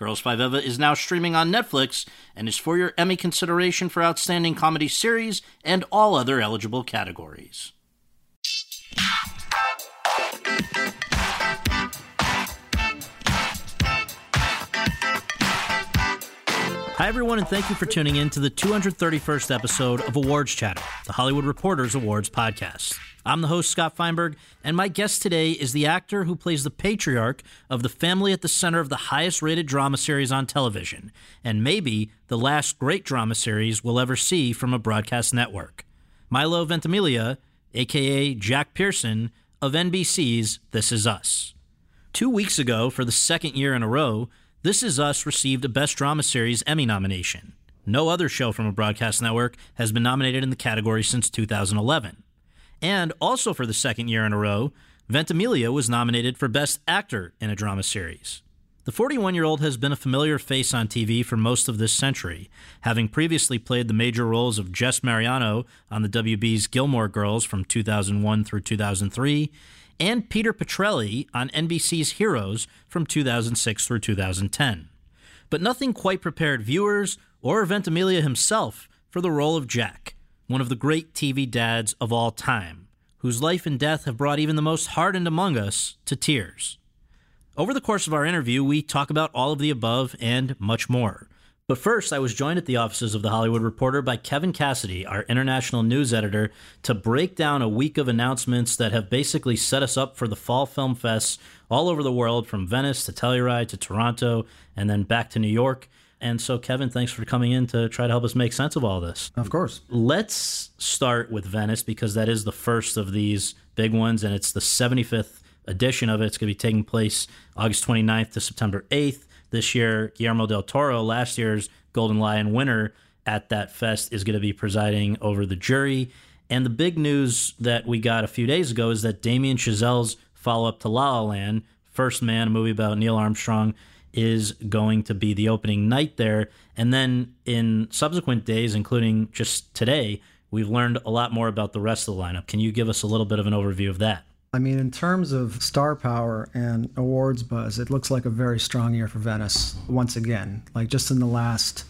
Girls5eva is now streaming on Netflix and is for your Emmy consideration for Outstanding Comedy Series and all other eligible categories. Hi, everyone, and thank you for tuning in to the 231st episode of Awards Chatter, the Hollywood Reporter's awards podcast. I'm the host, Scott Feinberg, and my guest today is the actor who plays the patriarch of the family at the center of the highest-rated drama series on television, and maybe the last great drama series we'll ever see from a broadcast network. Milo Ventimiglia, a.k.a. Jack Pearson, of NBC's This Is Us. 2 weeks ago, for the second year in a row, This Is Us received a Best Drama Series Emmy nomination. No other show from a broadcast network has been nominated in the category since 2011. And also for the second year in a row, Ventimiglia was nominated for Best Actor in a Drama Series. The 41-year-old has been a familiar face on TV for most of this century, having previously played the major roles of Jess Mariano on the WB's Gilmore Girls from 2001 through 2003, and Peter Petrelli on NBC's Heroes from 2006 through 2010. But nothing quite prepared viewers or Ventimiglia himself for the role of Jack, one of the great TV dads of all time, whose life and death have brought even the most hardened among us to tears. Over the course of our interview, we talk about all of the above and much more. But first, I was joined at the offices of The Hollywood Reporter by Kevin Cassidy, our international news editor, to break down a week of announcements that have basically set us up for the fall film fests all over the world, from Venice to Telluride to Toronto, and then back to New York. And so, Kevin, thanks for coming in to try to help us make sense of all this. Of course. Let's start with Venice, because that is the first of these big ones, and it's the 75th edition of it. It's going to be taking place August 29th to September 8th. This year, Guillermo del Toro, last year's Golden Lion winner at that fest, is going to be presiding over the jury. And the big news that we got a few days ago is that Damien Chazelle's follow-up to La La Land, First Man, a movie about Neil Armstrong, is going to be the opening night there. And then in subsequent days, including just today, we've learned a lot more about the rest of the lineup. Can you give us a little bit of an overview of that? I mean, in terms of star power and awards buzz, it looks like a very strong year for Venice once again. Like, just in the last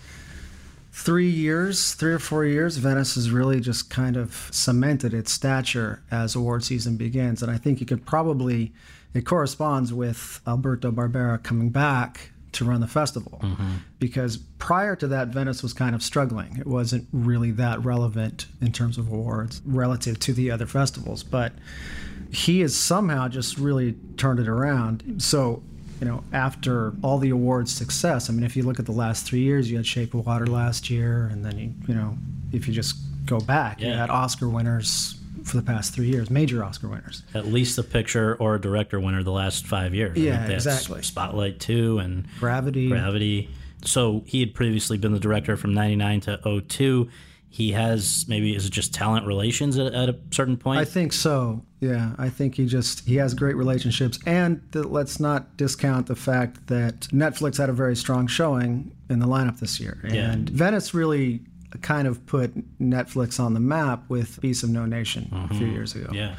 3 years, 3 or 4 years, Venice has really just kind of cemented its stature as award season begins. And I think you could probably, it corresponds with Alberto Barbera coming back to run the festival. Mm-hmm. Because prior to that, Venice was kind of struggling. It wasn't really that relevant in terms of awards relative to the other festivals. But he has somehow just really turned it around. So, you know, after all the awards success, I mean, if you look at the last 3 years, you had Shape of Water last year, and then, you know, if you just go back, you had Oscar winners for the past 3 years, major Oscar winners. At least a picture or a director winner the last 5 years. Yeah, exactly. Spotlight 2 and Gravity. So he had previously been the director from 99 to 02. He has, maybe, is it just talent relations at a certain point? I think so, yeah. I think he has great relationships. And let's not discount the fact that Netflix had a very strong showing in the lineup this year. Yeah. And Venice really kind of put Netflix on the map with Beasts of No Nation a few years ago. Yeah.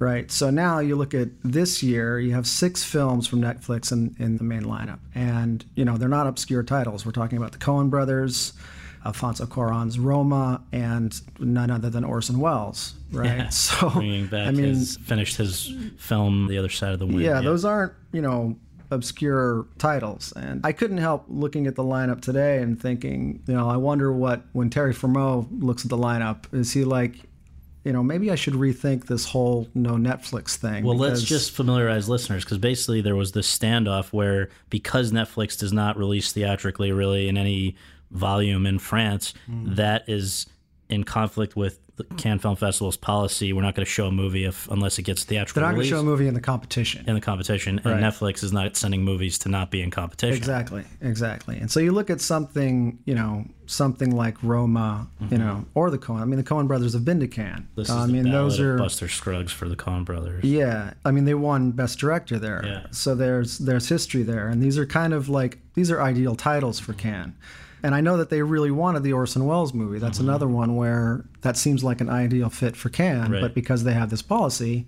Right, so now you look at this year, you have 6 films from Netflix in the main lineup. And, you know, they're not obscure titles. We're talking about the Coen brothers, Alfonso Cuarón's Roma, and none other than Orson Welles, right? Yeah, so, bringing back, finished his film, The Other Side of the Wind. Yeah, those aren't, you know, obscure titles. And I couldn't help looking at the lineup today and thinking, you know, I wonder when Terry Fermeau looks at the lineup, is he like, you know, maybe I should rethink this whole no Netflix thing. Well, let's just familiarize listeners, because basically there was this standoff where, because Netflix does not release theatrically really in any volume in France, that is in conflict with the Cannes Film Festival's policy. We're not going to show a movie unless it gets theatrical release. They're not going to show a movie in the competition. Right. And Netflix is not sending movies to not be in competition. Exactly. And so you look at something, you know, something like Roma, you know, or the Coen. I mean, the Coen brothers have been to Cannes. This is the ballad of Buster Scruggs for the Coen brothers. Yeah. I mean, they won Best Director there. Yeah. So there's history there. And these are kind of like, these are ideal titles for Cannes. And I know that they really wanted the Orson Welles movie. That's another one where that seems like an ideal fit for Cannes, but because they have this policy,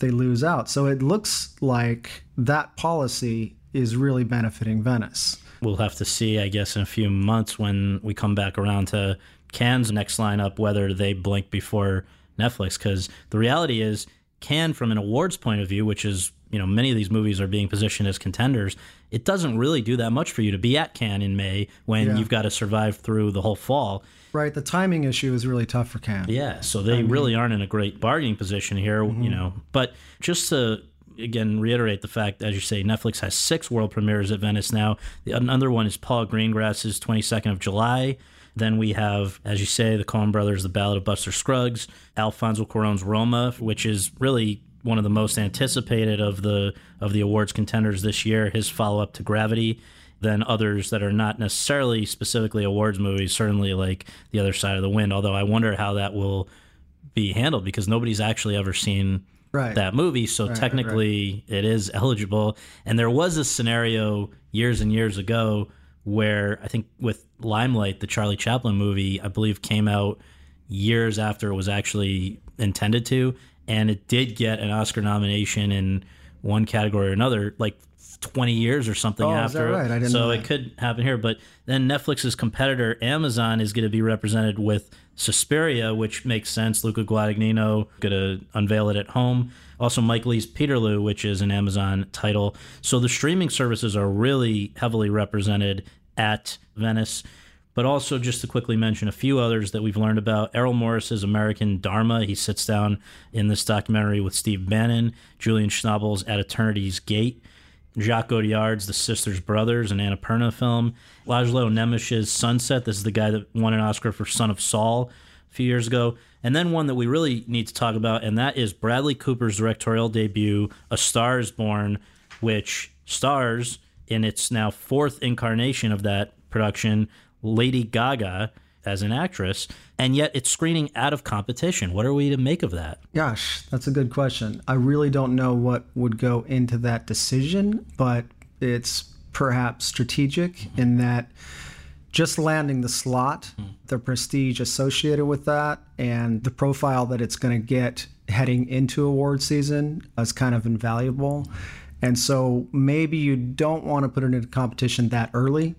they lose out. So it looks like that policy is really benefiting Venice. We'll have to see, I guess, in a few months when we come back around to Cannes' next lineup, whether they blink before Netflix. Because the reality is, Cannes, from an awards point of view, which is, you know, many of these movies are being positioned as contenders, it doesn't really do that much for you to be at Cannes in May when you've got to survive through the whole fall. Right. The timing issue is really tough for Cannes. Yeah. So they really aren't in a great bargaining position here, you know. But just to, again, reiterate the fact, as you say, Netflix has 6 world premieres at Venice now. Another one is Paul Greengrass's 22nd of July. Then we have, as you say, the Coen brothers, The Ballad of Buster Scruggs, Alfonso Cuarón's Roma, which is really one of the most anticipated of the awards contenders this year, his follow-up to Gravity. Then others that are not necessarily specifically awards movies, certainly like The Other Side of the Wind, although I wonder how that will be handled because nobody's actually ever seen that movie, so technically it is eligible. And there was a scenario years and years ago where I think with Limelight, the Charlie Chaplin movie, I believe came out years after it was actually intended to, and it did get an Oscar nomination in one category or another, like 20 years or something after. Is that right? I didn't know that. It could happen here. But then Netflix's competitor, Amazon, is going to be represented with Suspiria, which makes sense. Luca Guadagnino going to unveil it at home. Also, Mike Leigh's Peterloo, which is an Amazon title. So the streaming services are really heavily represented at Venice. But also, just to quickly mention a few others that we've learned about, Errol Morris's American Dharma. He sits down in this documentary with Steve Bannon, Julian Schnabel's At Eternity's Gate, Jacques Audiard's The Sisters Brothers, an Annapurna film, László Nemes's Sunset. This is the guy that won an Oscar for Son of Saul a few years ago. And then one that we really need to talk about, and that is Bradley Cooper's directorial debut, A Star Is Born, which stars in its now 4th incarnation of that production, Lady Gaga as an actress, and yet it's screening out of competition. What are we to make of that? Gosh, that's a good question. I really don't know what would go into that decision, but it's perhaps strategic in that just landing the slot, the prestige associated with that, and the profile that it's going to get heading into award season is kind of invaluable. And so maybe you don't want to put it into competition that early,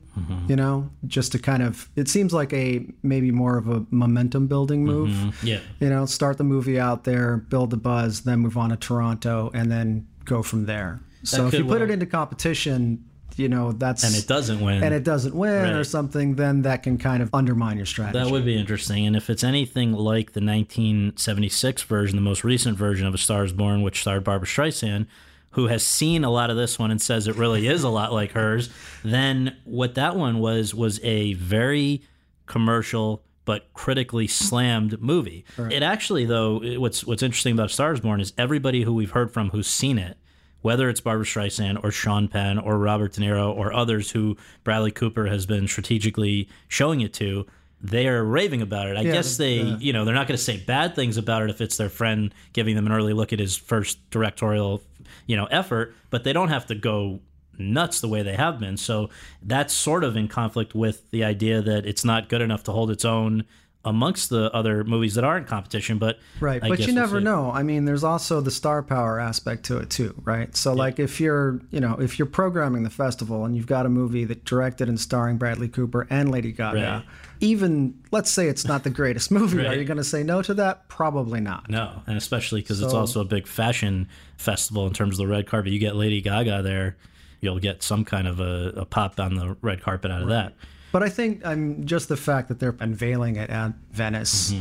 you know, just to kind of, it seems like a maybe more of a momentum building move. Yeah. You know, start the movie out there, build the buzz, then move on to Toronto and then go from there. So if you put it into competition, you know, that's... And it doesn't win or something, then that can kind of undermine your strategy. That would be interesting. And if it's anything like the 1976 version, the most recent version of A Star Is Born, which starred Barbra Streisand, who has seen a lot of this one and says it really is a lot like hers, then what that one was a very commercial but critically slammed movie. Right. It actually, though, what's interesting about Star Is Born is everybody who we've heard from who's seen it, whether it's Barbra Streisand or Sean Penn or Robert De Niro or others who Bradley Cooper has been strategically showing it to, they are raving about it. I guess you know, they're not going to say bad things about it if it's their friend giving them an early look at his first directorial, you know, effort, but they don't have to go nuts the way they have been. So that's sort of in conflict with the idea that it's not good enough to hold its own amongst the other movies that are in competition. But but you never know. I mean, there's also the star power aspect to it too, right? So like if you're, you know, if you're programming the festival and you've got a movie that directed and starring Bradley Cooper and Lady Gaga, even let's say it's not the greatest movie, are you going to say no to that? Probably not. No, and especially because it's also a big fashion festival in terms of the red carpet. You get Lady Gaga there, you'll get some kind of a pop on the red carpet out of that. But I think just the fact that they're unveiling it at Venice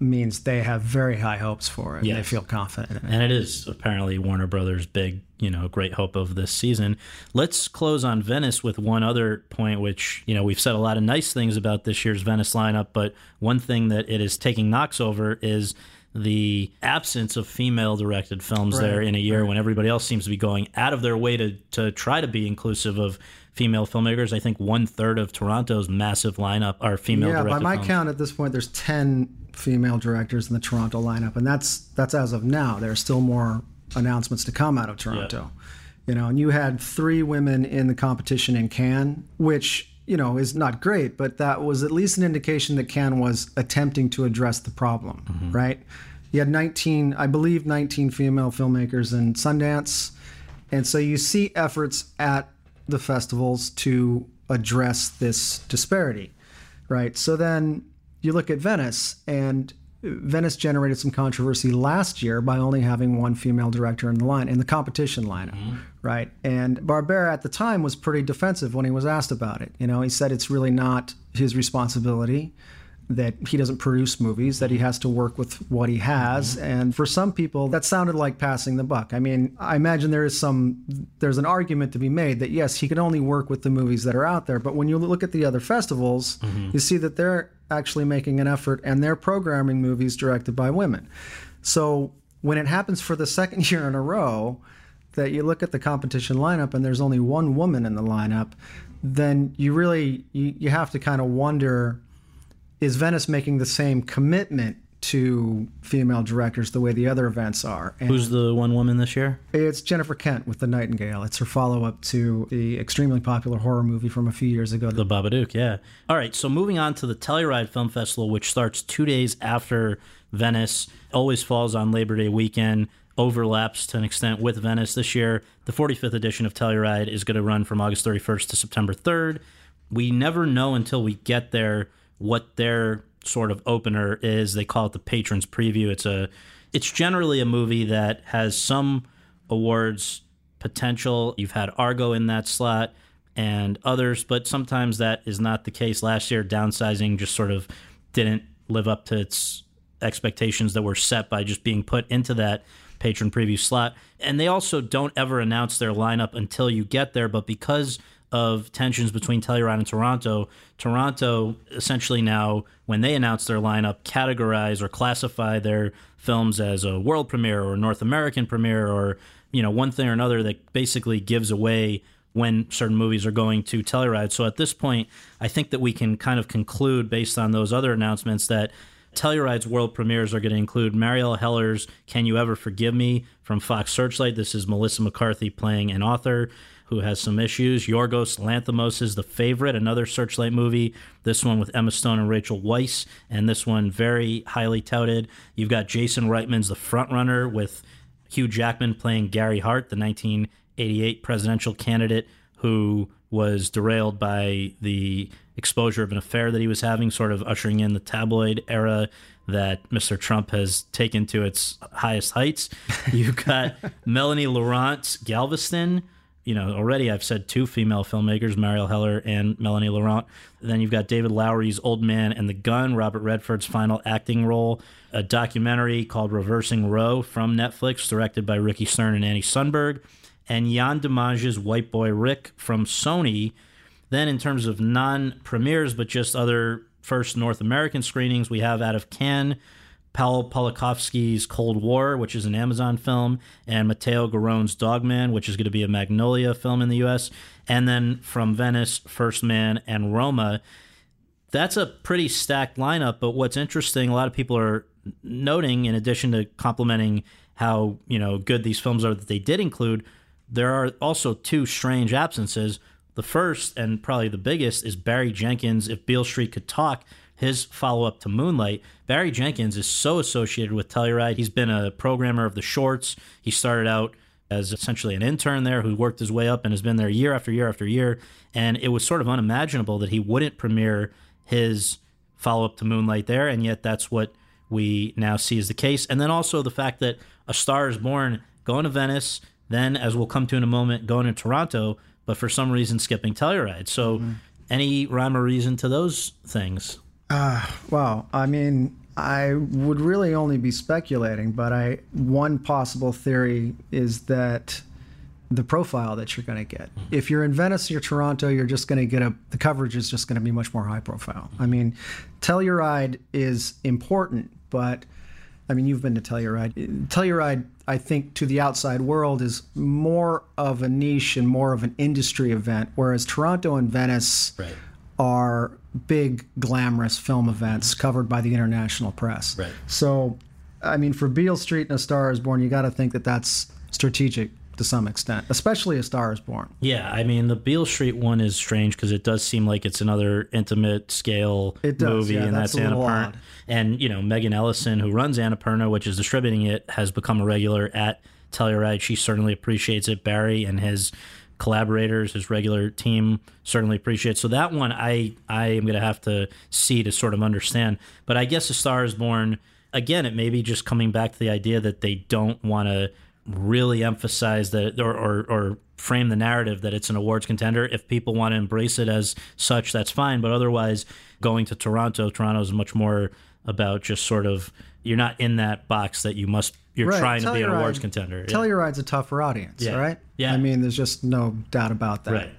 means they have very high hopes for it. Yes. And they feel confident in it. And it is apparently Warner Brothers' big, great hope of this season. Let's close on Venice with one other point, which, we've said a lot of nice things about this year's Venice lineup, but one thing that it is taking knocks over is the absence of female-directed films there in a year when everybody else seems to be going out of their way to try to be inclusive of female filmmakers. I think 1/3 of Toronto's massive lineup are female-directed films. Yeah, by my count at this point, there's 10 female directors in the Toronto lineup, and that's as of now. There are still more announcements to come out of Toronto. Yeah. And you had 3 women in the competition in Cannes, which is not great, but that was at least an indication that Cannes was attempting to address the problem, right? You had 19 female filmmakers in Sundance. And so you see efforts at the festivals to address this disparity, right? So then you look at Venice, and Venice generated some controversy last year by only having 1 female director in the competition lineup, right? And Barbera at the time was pretty defensive when he was asked about it. He said it's really not his responsibility, that he doesn't produce movies, that he has to work with what he has. And for some people, that sounded like passing the buck. I mean, I imagine there's an argument to be made that, yes, he can only work with the movies that are out there. But when you look at the other festivals, you see that they're actually making an effort, and they're programming movies directed by women. So when it happens for the second year in a row that you look at the competition lineup and there's only 1 woman in the lineup, then you have to kind of wonder, is Venice making the same commitment to female directors the way the other events are? And who's the 1 woman this year? It's Jennifer Kent with The Nightingale. It's her follow-up to the extremely popular horror movie from a few years ago. The Babadook, yeah. All right, so moving on to the Telluride Film Festival, which starts 2 days after Venice, always falls on Labor Day weekend, overlaps to an extent with Venice this year. The 45th edition of Telluride is going to run from August 31st to September 3rd. We never know until we get there what their sort of opener is. They call it the Patrons Preview. It's generally a movie that has some awards potential. You've had Argo in that slot and others, but sometimes that is not the case. Last year, Downsizing just sort of didn't live up to its expectations that were set by just being put into that Patron Preview slot. And they also don't ever announce their lineup until you get there, but because of tensions between Telluride and Toronto essentially now, when they announce their lineup, categorize or classify their films as a world premiere or North American premiere or, one thing or another that basically gives away when certain movies are going to Telluride. So at this point, I think that we can kind of conclude based on those other announcements that Telluride's world premieres are going to include Marielle Heller's Can You Ever Forgive Me from Fox Searchlight. This is Melissa McCarthy playing an author who has some issues. Yorgos Lanthimos is The Favorite, another Searchlight movie, this one with Emma Stone and Rachel Weisz, and this one very highly touted. You've got Jason Reitman's The Frontrunner with Hugh Jackman playing Gary Hart, the 1988 presidential candidate who was derailed by the exposure of an affair that he was having, sort of ushering in the tabloid era that Mr. Trump has taken to its highest heights. You've got Melanie Laurent's Galveston. Already I've said 2 female filmmakers, Marielle Heller and Melanie Laurent. Then you've got David Lowery's Old Man and the Gun, Robert Redford's final acting role, a documentary called Reversing Roe from Netflix, directed by Ricky Stern and Annie Sundberg, and Jan DiMaggio's White Boy Rick from Sony. Then in terms of non-premieres, but just other first North American screenings, we have out of Cannes, Paul Polakowski's Cold War, which is an Amazon film, and Matteo Garrone's Dogman, which is going to be a Magnolia film in the U.S., and then from Venice, First Man and Roma. That's a pretty stacked lineup, but what's interesting, a lot of people are noting, in addition to complimenting how good these films are that they did include, there are also 2 strange absences. The first, and probably the biggest, is Barry Jenkins' If Beale Street Could Talk, his follow-up to Moonlight. Barry Jenkins is so associated with Telluride. He's been a programmer of the shorts. He started out as essentially an intern there who worked his way up and has been there year after year after year. And it was sort of unimaginable that he wouldn't premiere his follow-up to Moonlight there, and yet that's what we now see is the case. And then also the fact that A Star Is Born, going to Venice, then, as we'll come to in a moment, going to Toronto, but for some reason skipping Telluride. So any rhyme or reason to those things? Wow. I mean, I would really only be speculating, but one possible theory is that the profile that you're going to get. If you're in Venice or Toronto, you're just going to get the coverage is just going to be much more high profile. I mean, Telluride is important, but I mean, you've been to Telluride. Telluride, I think, to the outside world is more of a niche and more of an industry event, whereas Toronto and Venice right. are big, glamorous film events covered by the international press. Right. So, I mean, for Beale Street and A Star Is Born, you got to think that that's strategic to some extent, especially A Star Is Born. Yeah, I mean, the Beale Street one is strange because it does seem like it's another intimate scale movie, yeah, and that's Annapurna. And, you know, Megan Ellison, who runs Annapurna, which is distributing it, has become a regular at Telluride. She certainly appreciates it. Barry and his collaborators, his regular team, certainly appreciate it. So that one I am going to have to see to sort of understand. But I guess A Star Is Born, again, it may be just coming back to the idea that they don't want to really emphasize that or frame the narrative that it's an awards contender. If people want to embrace it as such, that's fine. But otherwise, going to Toronto is much more about just sort of, you're not in that box that you must, you're right. trying Telluride, to be an awards contender. Yeah. Telluride's a tougher audience, yeah. right? Yeah. I mean, there's just no doubt about that. Right.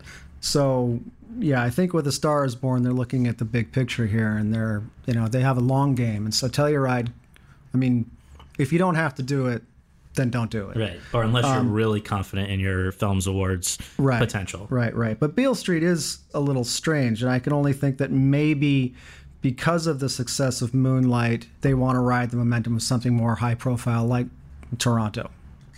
So, yeah, I think with A Star Is Born, they're looking at the big picture here, and they're, you know, they have a long game. And so Telluride, I mean, if you don't have to do it, then don't do it. Right. Or unless you're really confident in your film's awards right, potential. Right, right. But Beale Street is a little strange, and I can only think that maybe because of the success of Moonlight, they want to ride the momentum of something more high profile like Toronto.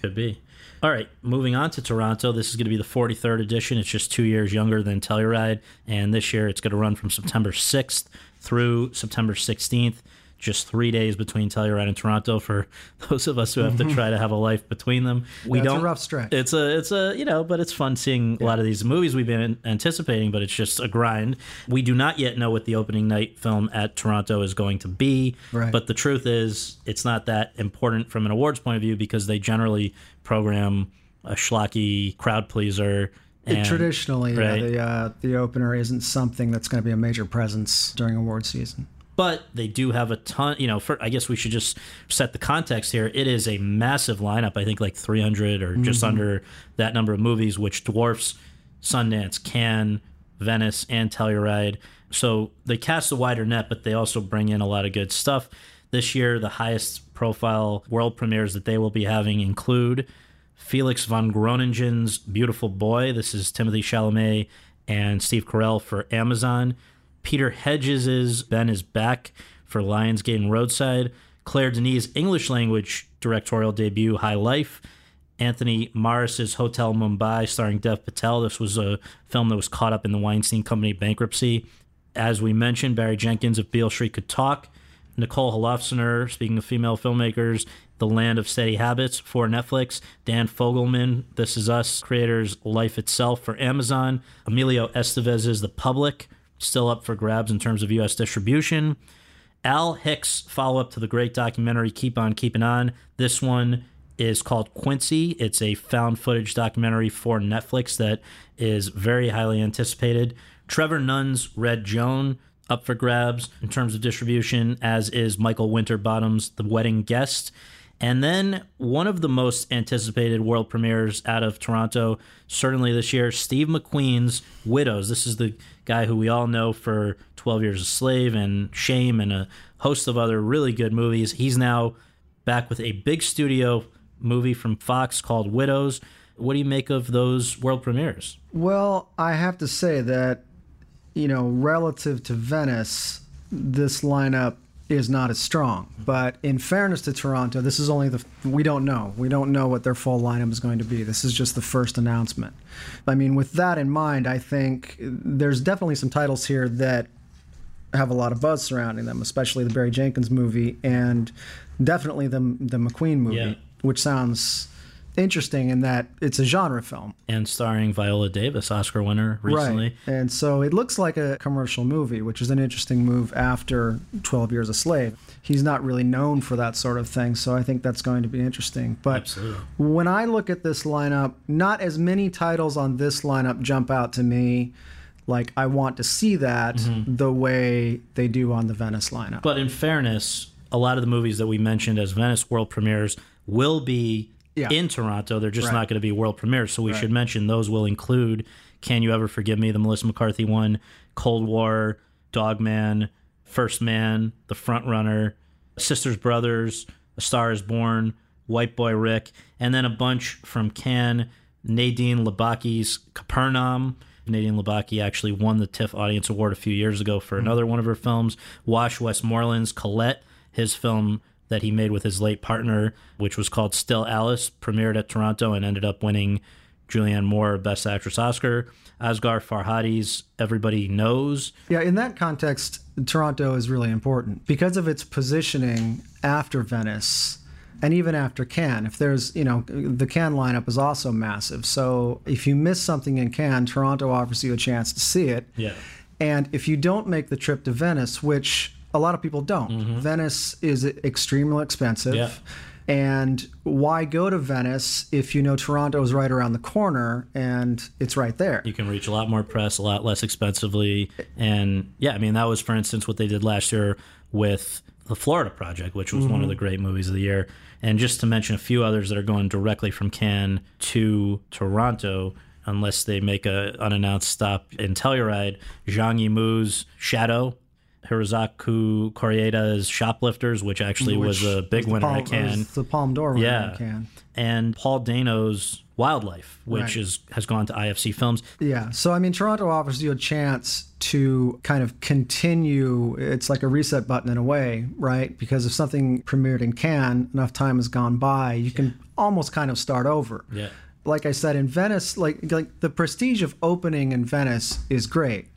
Could be. All right, moving on to Toronto. This is going to be the 43rd edition. It's just 2 years younger than Telluride, and this year it's going to run from September 6th through September 16th. Just 3 days between Telluride and Toronto for those of us who have to try to have a life between them. It's a rough stretch. It's a, you know, but it's fun seeing a lot of these movies we've been anticipating, but it's just a grind. We do not yet know what the opening night film at Toronto is going to be, right. but the truth is it's not that important from an awards point of view because they generally program a schlocky crowd pleaser. And traditionally, right? yeah, the opener isn't something that's going to be a major presence during award season. But they do have a ton, you know, I guess we should just set the context here. It is a massive lineup, I think like 300 or just under that number of movies, which dwarfs Sundance, Cannes, Venice, and Telluride. So they cast a wider net, but they also bring in a lot of good stuff. This year, the highest profile world premieres that they will be having include Felix von Groningen's Beautiful Boy. This is Timothée Chalamet and Steve Carell for Amazon. Peter Hedges' Ben Is Back for Lionsgate and Roadside. Claire Denis' English-language directorial debut, High Life. Anthony Morris' Hotel Mumbai, starring Dev Patel. This was a film that was caught up in the Weinstein Company bankruptcy. As we mentioned, Barry Jenkins, If Beale Street Could Talk. Nicole Holofcener, speaking of female filmmakers, The Land of Steady Habits for Netflix. Dan Fogelman, This Is Us creators, Life Itself for Amazon. Emilio Estevez's The Public, still up for grabs in terms of U.S. distribution. Al Hicks' follow-up to the great documentary Keep On Keeping On. This one is called Quincy. It's a found footage documentary for Netflix that is very highly anticipated. Trevor Nunn's Red Joan, up for grabs in terms of distribution, as is Michael Winterbottom's The Wedding Guest. And then one of the most anticipated world premieres out of Toronto, certainly this year, Steve McQueen's Widows. This is the guy who we all know for 12 Years a Slave and Shame and a host of other really good movies. He's now back with a big studio movie from Fox called Widows. What do you make of those world premieres? Well, I have to say that, you know, relative to Venice, this lineup is not as strong, but in fairness to Toronto, this is only we don't know what their full lineup is going to be. This is just the first announcement. I mean, with that in mind, I think there's definitely some titles here that have a lot of buzz surrounding them, especially the Barry Jenkins movie and definitely the McQueen movie, yeah. which sounds interesting in that it's a genre film. And starring Viola Davis, Oscar winner recently. Right. And so it looks like a commercial movie, which is an interesting move after 12 Years a Slave. He's not really known for that sort of thing, so I think that's going to be interesting. But absolutely. When I look at this lineup, not as many titles on this lineup jump out to me. Like, I want to see that the way they do on the Venice lineup. But in fairness, a lot of the movies that we mentioned as Venice world premieres will be in Toronto. They're just not going to be world premieres. So we should mention those will include Can You Ever Forgive Me, the Melissa McCarthy one, Cold War, Dogman, First Man, The Front Runner, Sisters Brothers, A Star Is Born, White Boy Rick, and then a bunch from Cannes, Nadine Labaki's Capernaum. Nadine Labaki actually won the TIFF Audience Award a few years ago for another one of her films. Wash Westmoreland's Colette, his film that he made with his late partner, which was called Still Alice, premiered at Toronto and ended up winning Julianne Moore Best Actress Oscar. Asghar Farhadi's Everybody Knows. Yeah, in that context, Toronto is really important because of its positioning after Venice and even after Cannes. If there's, you know, the Cannes lineup is also massive. So if you miss something in Cannes, Toronto offers you a chance to see it. Yeah. And if you don't make the trip to Venice, which a lot of people don't, Venice is extremely expensive. Yeah. And why go to Venice if you know Toronto is right around the corner and it's right there? You can reach a lot more press, a lot less expensively. And yeah, I mean, that was, for instance, what they did last year with The Florida Project, which was one of the great movies of the year. And just to mention a few others that are going directly from Cannes to Toronto, unless they make an unannounced stop in Telluride, Zhang Yimou's Shadow, Hirozaku Koreida's Shoplifters, which actually was a big winner at Cannes. The Palme d'Or winner at Cannes. And Paul Dano's Wildlife, which has gone to IFC Films. Yeah, so I mean, Toronto offers you a chance to kind of continue. It's like a reset button in a way, right? Because if something premiered in Cannes, enough time has gone by, you can almost kind of start over. Yeah. Like I said, in Venice, like the prestige of opening in Venice is great.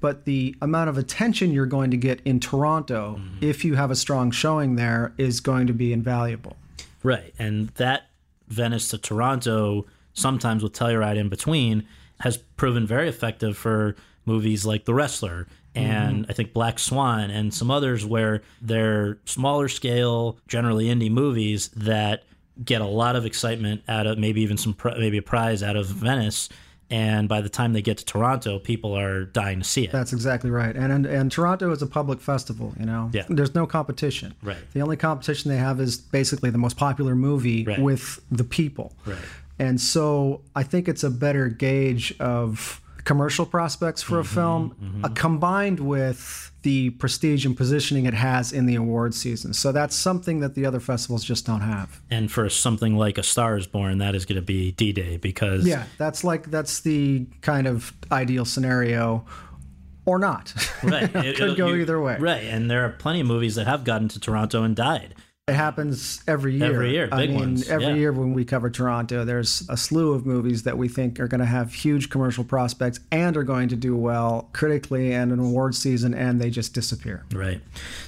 But the amount of attention you're going to get in Toronto, if you have a strong showing there, is going to be invaluable. Right. And that Venice to Toronto, sometimes with Telluride in between, has proven very effective for movies like The Wrestler and I think Black Swan and some others where they're smaller scale, generally indie movies that get a lot of excitement out of maybe even maybe a prize out of Venice. And by the time they get to Toronto, people are dying to see it. That's exactly right. And Toronto is a public festival, you know. Yeah. There's no competition. Right. The only competition they have is basically the most popular movie with the people. Right. And so I think it's a better gauge of commercial prospects for a film, combined with the prestige and positioning it has in the award season. So that's something that the other festivals just don't have. And for something like A Star Is Born, that is going to be D-Day because... Yeah, that's the kind of ideal scenario, or not. Right. It could go either way. Right, and there are plenty of movies that have gotten to Toronto and died. It happens every year. Every year, big ones. Every year when we cover Toronto, there's a slew of movies that we think are going to have huge commercial prospects and are going to do well critically and in award season, and they just disappear. Right.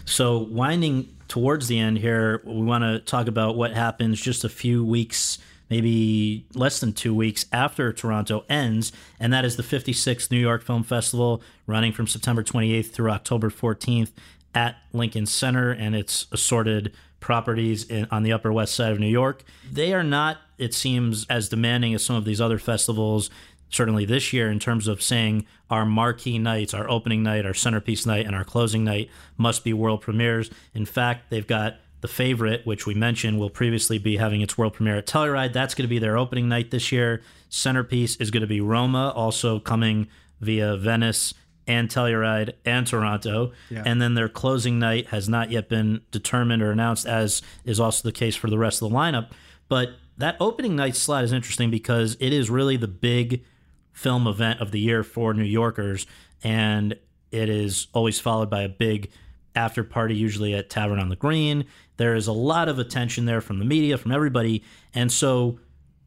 So winding towards the end here, we want to talk about what happens just a few weeks, maybe less than 2 weeks after Toronto ends, and that is the 56th New York Film Festival, running from September 28th through October 14th at Lincoln Center and its assorted properties on the Upper West Side of New York. They are not, it seems, as demanding as some of these other festivals, certainly this year, in terms of saying our marquee nights, our opening night, our centerpiece night, and our closing night must be world premieres. In fact, they've got The Favorite, which we mentioned will previously be having its world premiere at Telluride. That's going to be their opening night this year. Centerpiece is going to be Roma, also coming via Venice and Telluride and Toronto. Yeah. And then their closing night has not yet been determined or announced, as is also the case for the rest of the lineup. But that opening night slot is interesting because it is really the big film event of the year for New Yorkers. And it is always followed by a big after party, usually at Tavern on the Green. There is a lot of attention there from the media, from everybody. And so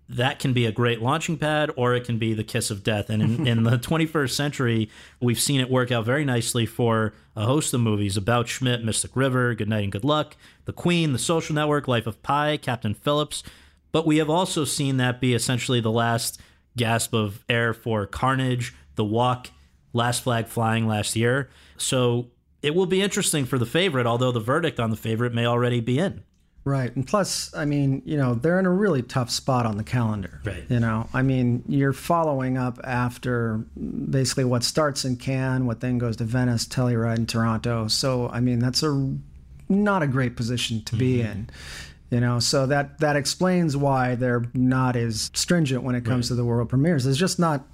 that can be a great launching pad, or it can be the kiss of death. And in the 21st century, we've seen it work out very nicely for a host of movies: About Schmidt, Mystic River, Good Night and Good Luck, The Queen, The Social Network, Life of Pi, Captain Phillips. But we have also seen that be essentially the last gasp of air for Carnage, The Walk, Last Flag Flying last year. So it will be interesting for The Favorite, although the verdict on The Favorite may already be in. Right. And plus, I mean, you know, they're in a really tough spot on the calendar. Right. You know, I mean, you're following up after basically what starts in Cannes, what then goes to Venice, Telluride, and Toronto. So, I mean, that's a not a great position to be in. You know, so that explains why they're not as stringent when it comes to the world premieres. There's just not,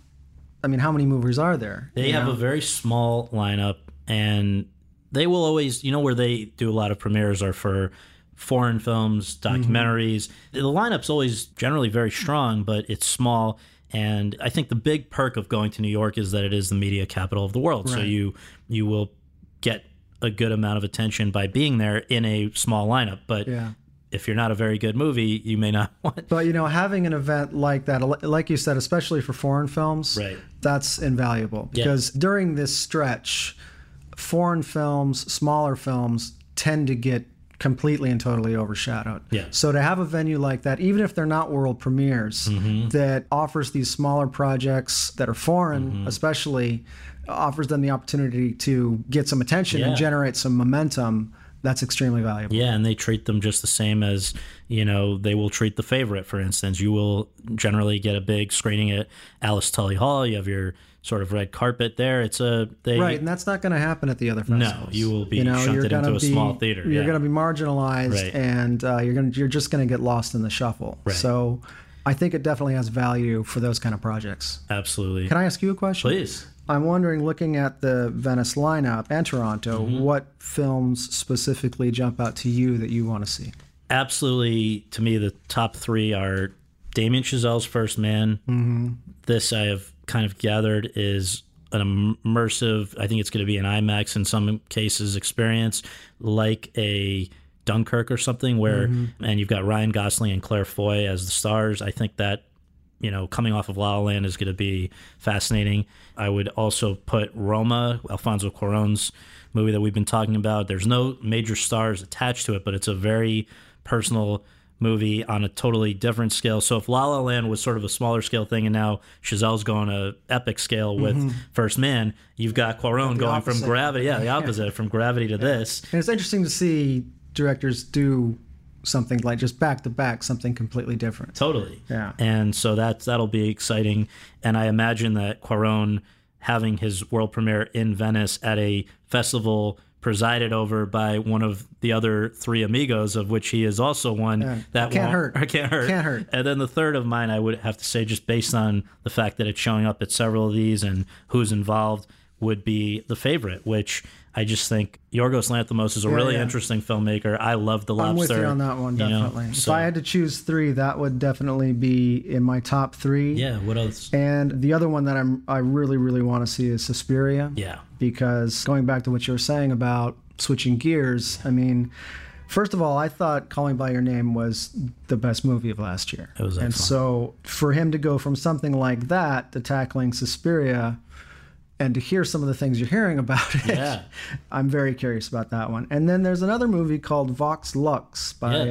I mean, how many movies are there? They have a very small lineup, and they will always, you know, where they do a lot of premieres are for foreign films, documentaries. The lineup's always generally very strong, but it's small. And I think the big perk of going to New York is that it is the media capital of the world. Right. So you will get a good amount of attention by being there in a small lineup. But if you're not a very good movie, you may not want. But, you know, having an event like that, like you said, especially for foreign films, that's invaluable. Because during this stretch, foreign films, smaller films tend to get completely and totally overshadowed. So to have a venue like that, even if they're not world premieres, that offers these smaller projects that are foreign, especially, offers them the opportunity to get some attention and generate some momentum. That's extremely valuable. Yeah, and they treat them just the same as, you know, they will treat The Favorite, for instance. You will generally get a big screening at Alice Tully Hall. You have your sort of red carpet there. It's a... Right, and that's not going to happen at the other festivals. No, you will be shunted into a small theater. You're going to be marginalized, and you're just going to get lost in the shuffle. So I think it definitely has value for those kind of projects. Absolutely. Can I ask you a question? Please. I'm wondering, looking at the Venice lineup and Toronto, what films specifically jump out to you that you want to see? Absolutely. To me, the top three are Damien Chazelle's First Man. This I have kind of gathered is an immersive, I think it's going to be an IMAX in some cases, experience, like a Dunkirk or something, where, and you've got Ryan Gosling and Claire Foy as the stars. I think that, you know, coming off of La La Land is going to be fascinating. I would also put Roma, Alfonso Cuarón's movie that we've been talking about. There's no major stars attached to it, but it's a very personal movie on a totally different scale. So if La La Land was sort of a smaller scale thing, and now Chazelle's going to epic scale with First Man, you've got Cuarón going opposite. From Gravity. The opposite, from Gravity to this. And it's interesting to see directors do something like just back to back, something completely different. Totally. Yeah. And so that'll be exciting. And I imagine that Cuarón having his world premiere in Venice at a festival presided over by one of the other three amigos, of which he is also one. That can't hurt. Can't hurt. And then the third of mine, I would have to say, just based on the fact that it's showing up at several of these and who's involved, would be The Favorite, which I just think Yorgos Lanthimos is a really interesting filmmaker. I love The Lobster. I'm with you on that one, definitely. You know, so. If I had to choose three, that would definitely be in my top three. Yeah, what else? And the other one that I really, really want to see is Suspiria. Yeah. Because going back to what you were saying about switching gears, I mean, first of all, I thought Calling by Your Name was the best movie of last year. It was excellent. And so for him to go from something like that to tackling Suspiria, and to hear some of the things you're hearing about it, I'm very curious about that one. And then there's another movie called Vox Lux by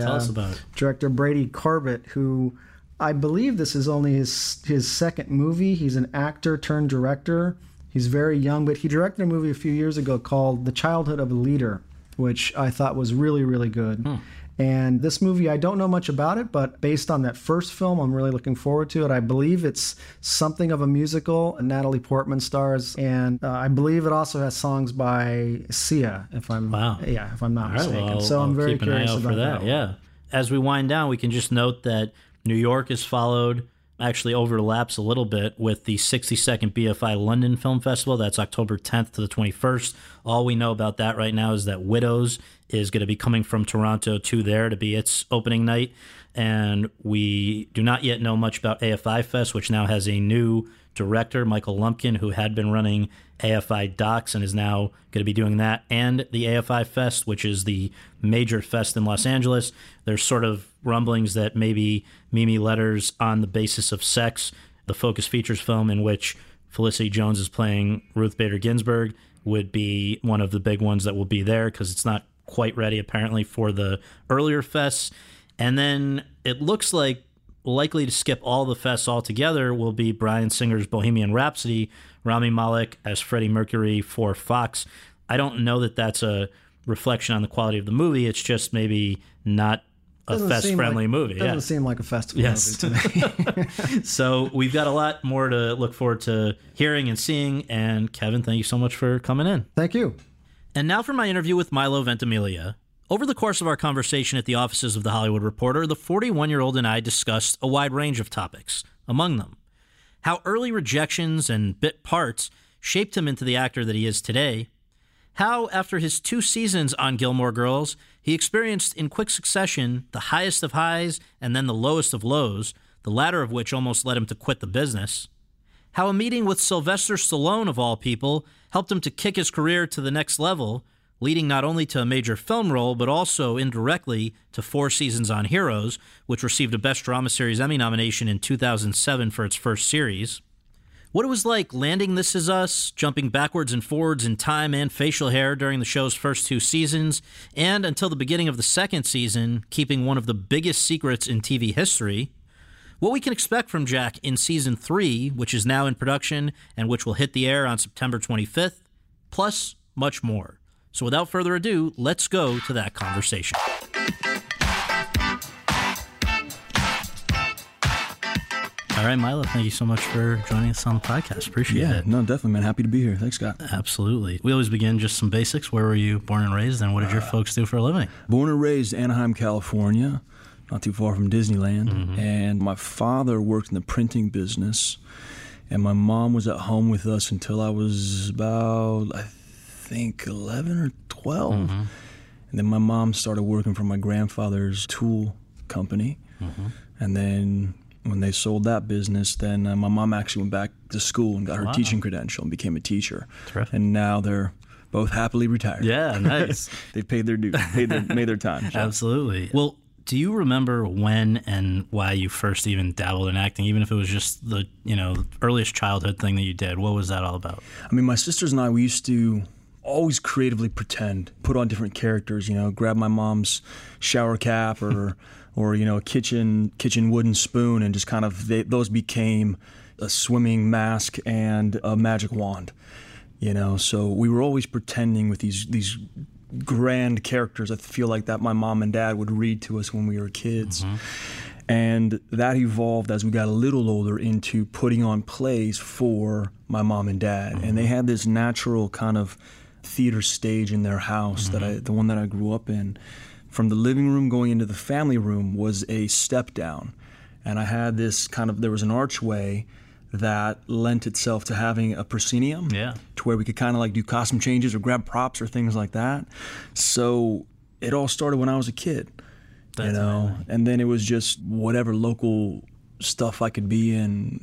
director Brady Corbett, who I believe this is only his second movie. He's an actor turned director. He's very young, but he directed a movie a few years ago called The Childhood of a Leader, which I thought was really, really good. And this movie, I don't know much about it, but based on that first film, I'm really looking forward to it. I believe it's something of a musical. Natalie Portman stars, and I believe it also has songs by Sia, if I'm not mistaken. Well, so I'm very curious about that. Yeah. As we wind down, we can just note that New York is followed, actually overlaps a little bit with the 62nd BFI London Film Festival. That's October 10th to the 21st. All we know about that right now is that Widows is going to be coming from Toronto to there to be its opening night. And we do not yet know much about AFI Fest, which now has a new director, Michael Lumpkin, who had been running AFI Docs and is now going to be doing that, and the AFI Fest, which is the major fest in Los Angeles. There's sort of rumblings that maybe Mimi Letters on the Basis of Sex, the Focus Features film in which Felicity Jones is playing Ruth Bader Ginsburg, would be one of the big ones that will be there, because it's not quite ready apparently for the earlier fests. And then it looks like likely to skip all the fests altogether will be Bryan Singer's Bohemian Rhapsody, Rami Malek as Freddie Mercury for Fox. I don't know that that's a reflection on the quality of the movie. It's just maybe not a fest-friendly movie. It doesn't seem like a festival movie to me. So we've got a lot more to look forward to hearing and seeing. And Kevin, thank you so much for coming in. Thank you. And now for my interview with Milo Ventimiglia, Over the course of our conversation at the offices of The Hollywood Reporter, the 41-year-old and I discussed a wide range of topics, among them how early rejections and bit parts shaped him into the actor that he is today, how, after his 2 seasons on Gilmore Girls, he experienced in quick succession the highest of highs and then the lowest of lows, the latter of which almost led him to quit the business, how a meeting with Sylvester Stallone, of all people, helped him to kick his career to the next level, leading not only to a major film role, but also indirectly to 4 seasons on Heroes, which received a Best Drama Series Emmy nomination in 2007 for its first series. What it was like landing This Is Us, jumping backwards and forwards in time and facial hair during the show's first 2 seasons, and until the beginning of the 2nd season, keeping one of the biggest secrets in TV history. What we can expect from Jack in season 3, which is now in production and which will hit the air on September 25th, plus much more. So without further ado, let's go to that conversation. All right, Milo, thank you so much for joining us on the podcast. Appreciate it. No, definitely, man. Happy to be here. Thanks, Scott. Absolutely. We always begin just some basics. Where were you born and raised, and what did your folks do for a living? Born and raised in Anaheim, California, not too far from Disneyland. Mm-hmm. And my father worked in the printing business, and my mom was at home with us until I was about, I think, 11 or 12. Mm-hmm. And then my mom started working for my grandfather's tool company. Mm-hmm. And then when they sold that business, then my mom actually went back to school and got her teaching credential and became a teacher. Terrific. And now they're both happily retired. Yeah, nice. They've paid their dues, made their time. So. Absolutely. Well, do you remember when and why you first even dabbled in acting, even if it was just the earliest childhood thing that you did? What was that all about? I mean, my sisters and I, we used to always creatively pretend, put on different characters, grab my mom's shower cap or a kitchen wooden spoon, and just kind of those became a swimming mask and a magic wand. So we were always pretending with these grand characters, I feel like, that my mom and dad would read to us when we were kids. Mm-hmm. And that evolved as we got a little older into putting on plays for my mom and dad. Mm-hmm. And they had this natural kind of theater stage in their house, mm-hmm. The one that I grew up in. From the living room going into the family room was a step down. And I had this kind of, there was an archway that lent itself to having a proscenium, to where we could kind of like do costume changes or grab props or things like that. So it all started when I was a kid. That's amazing. And then it was just whatever local stuff I could be in,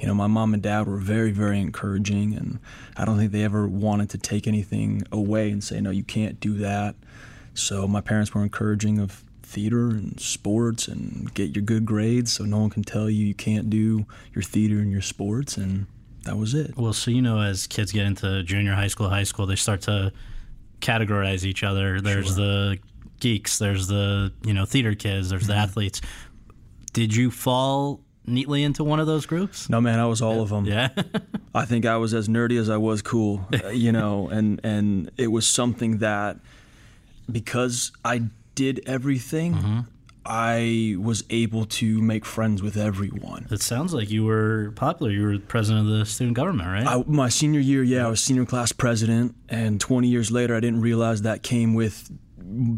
and my mom and dad were very, very encouraging, and I don't think they ever wanted to take anything away and say, no, you can't do that. So my parents were encouraging of theater and sports and get your good grades so no one can tell you you can't do your theater and your sports, and that was it. Well, so as kids get into junior high school, they start to categorize each other. There's the geeks, there's the theater kids, there's the athletes. Did you fall neatly into one of those groups? No, man, I was all of them. Yeah. I think I was as nerdy as I was cool, and it was something that, because I did everything, mm-hmm. I was able to make friends with everyone. It sounds like you were popular. You were president of the student government, right? My senior year, I was senior class president, and 20 years later, I didn't realize that came with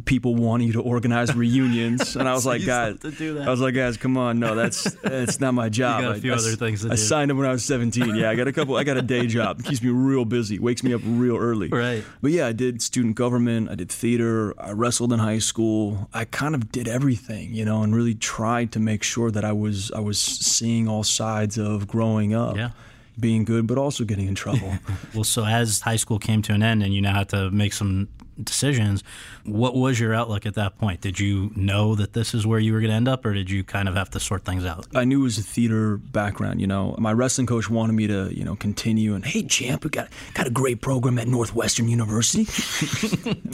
people wanting you to organize reunions, and I was guys, come on, no, that's not my job. You got a few other things to do. I signed up when I was 17. Yeah, I got a day job. It keeps me real busy, wakes me up real early. Right. But yeah, I did student government, I did theater, I wrestled in high school. I kind of did everything, and really tried to make sure that I was seeing all sides of growing up. Yeah. Being good, but also getting in trouble. Well, so as high school came to an end and you now had to make some decisions, what was your outlook at that point? Did you know that this is where you were going to end up, or did you kind of have to sort things out? I knew it was a theater background. My wrestling coach wanted me to, continue. And hey, champ, we got a great program at Northwestern University.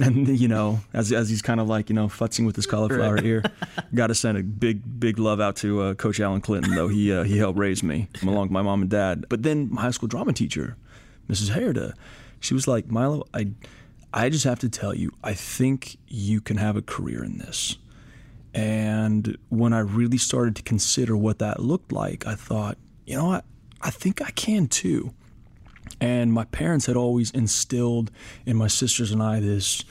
And as he's kind of like futzing with his cauliflower ear, got to send a big love out to Coach Alan Clinton, though he helped raise me along with my mom and dad. But then my high school drama teacher, Mrs. Herida, she was like, Milo, I just have to tell you, I think you can have a career in this. And when I really started to consider what that looked like, I thought, what? I think I can too. And my parents had always instilled in my sisters and I this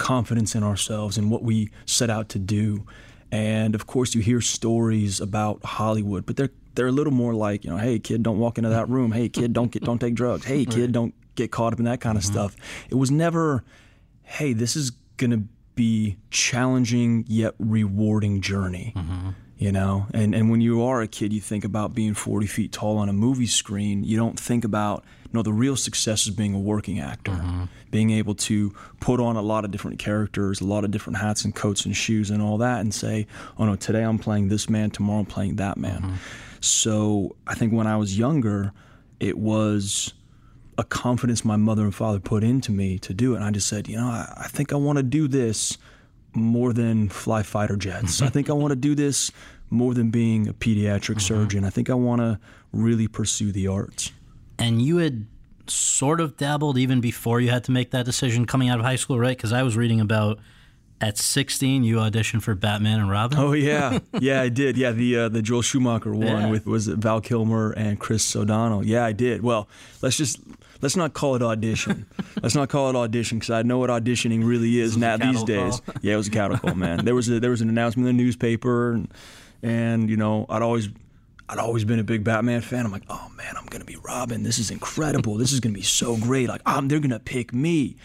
confidence in ourselves and what we set out to do. And of course, you hear stories about Hollywood, but they're a little more like, you know, hey kid, don't walk into that room. Hey kid, don't take drugs. Hey kid, don't get caught up in that kind of stuff. It was never, hey, this is gonna be challenging yet rewarding journey. You know, and when you are a kid, you think about being 40 feet tall on a movie screen. You don't think about, no, the real success is being a working actor, being able to put on a lot of different characters, a lot of different hats and coats and shoes and all that, and say, oh no, today I'm playing this man, tomorrow I'm playing that man. So I think when I was younger, it was a confidence my mother and father put into me to do it. And I just said, you know, I think I want to do this more than fly fighter jets. I think I want to do this more than being a pediatric surgeon. I think I want to really pursue the arts. And you had sort of dabbled even before you had to make that decision coming out of high school, right? Because I was reading about at 16 you auditioned for Batman and Robin. Oh yeah, yeah I did. Yeah, the Joel Schumacher one with was it Val Kilmer and Chris O'Donnell. Yeah, I did. Well, let's not call it audition. Let's not call it audition because I know what auditioning really is now these days. Yeah, it was a cattle call, man. There was an announcement in the newspaper, and you know, I'd always been a big Batman fan. I'm like, oh man, I'm gonna be Robin. This is incredible. This is gonna be so great. Like, they're gonna pick me.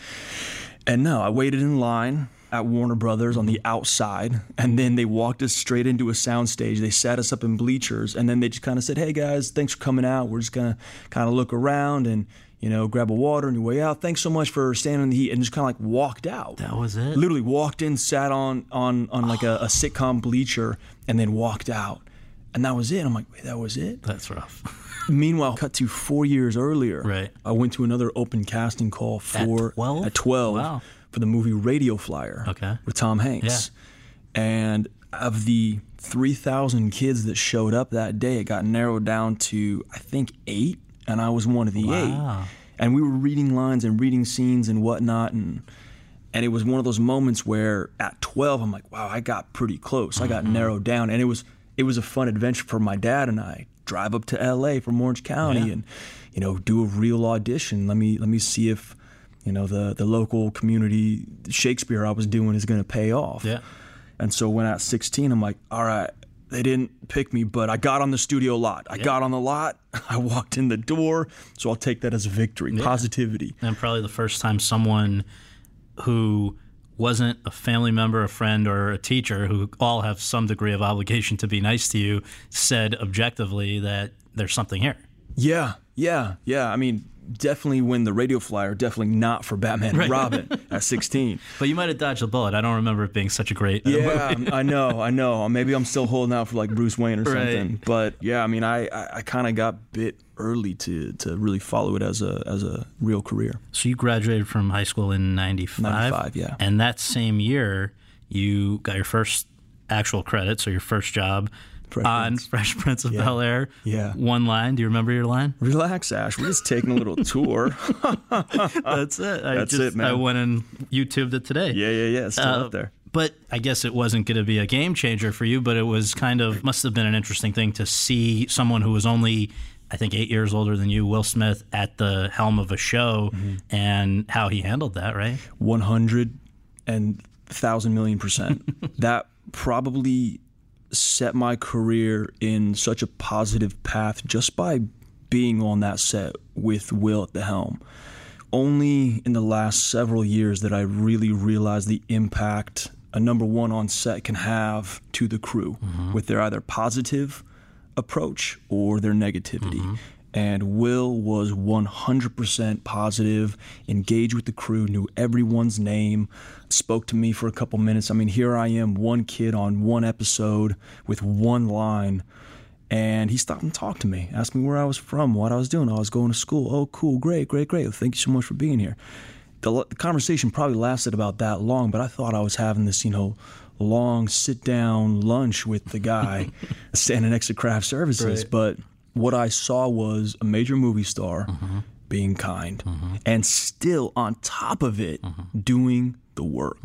And no, I waited in line at Warner Brothers on the outside, and then they walked us straight into a soundstage. They sat us up in bleachers, and then they just kind of said, hey guys, thanks for coming out. We're just gonna kind of look around and, you know, grab a water on your way out. Thanks so much for standing in the heat, and just kind of like walked out. That was it. Literally walked in, sat on like a sitcom bleacher, and then walked out. And that was it. I'm like, wait, that was it? That's rough. Meanwhile, cut to 4 years earlier. Right. I went to another open casting call for at 12. Wow. For the movie Radio Flyer. Okay. With Tom Hanks. Yeah. And of the 3,000 kids that showed up that day, it got narrowed down to I think 8. And I was one of the 8. And we were reading lines and reading scenes and whatnot. And it was one of those moments where at 12, I'm like, wow, I got pretty close. I got narrowed down. And it was a fun adventure for my dad and I. Drive up to L.A. from Orange County and, you know, do a real audition. Let me see if, you know, the local community Shakespeare I was doing is going to pay off. Yeah. And so when I was 16, I'm like, all right. They didn't pick me, but I got on the studio lot. I got on the lot. I walked in the door. So I'll take that as a victory, positivity. And probably the first time someone who wasn't a family member, a friend, or a teacher, who all have some degree of obligation to be nice to you, said objectively that there's something here. Yeah. I mean, definitely win the Radio Flyer, definitely not for Batman and Robin at 16. But you might have dodged a bullet. I don't remember it being such a great movie. I know. Maybe I'm still holding out for like Bruce Wayne or something. Right. But yeah, I mean, I kind of got bit early to really follow it as a real career. So you graduated from high school in 95? 95, yeah. And that same year, you got your first actual credit, so your first job. On Fresh Prince of Bel-Air. Yeah. One line. Do you remember your line? Relax, Ash. We're just taking a little tour. That's it. That's it, man. I went and YouTubed it today. Yeah. It's still up there. But I guess it wasn't going to be a game changer for you, but it was kind of, must have been an interesting thing to see someone who was only, I think, 8 years older than you, Will Smith, at the helm of a show and how he handled that, right? 100,000,000,000%. That probably set my career in such a positive path just by being on that set with Will at the helm. Only in the last several years that I really realized the impact a number one on set can have to the crew with their either positive approach or their negativity. And Will was 100% positive, engaged with the crew, knew everyone's name, spoke to me for a couple minutes. I mean, here I am, one kid on one episode with one line. And he stopped and talked to me, asked me where I was from, what I was doing. I was going to school. Oh, cool. Great. Thank you so much for being here. The conversation probably lasted about that long, but I thought I was having this, you know, long sit-down lunch with the guy standing next to Craft Services. Right. But what I saw was a major movie star being kind and still on top of it doing the work.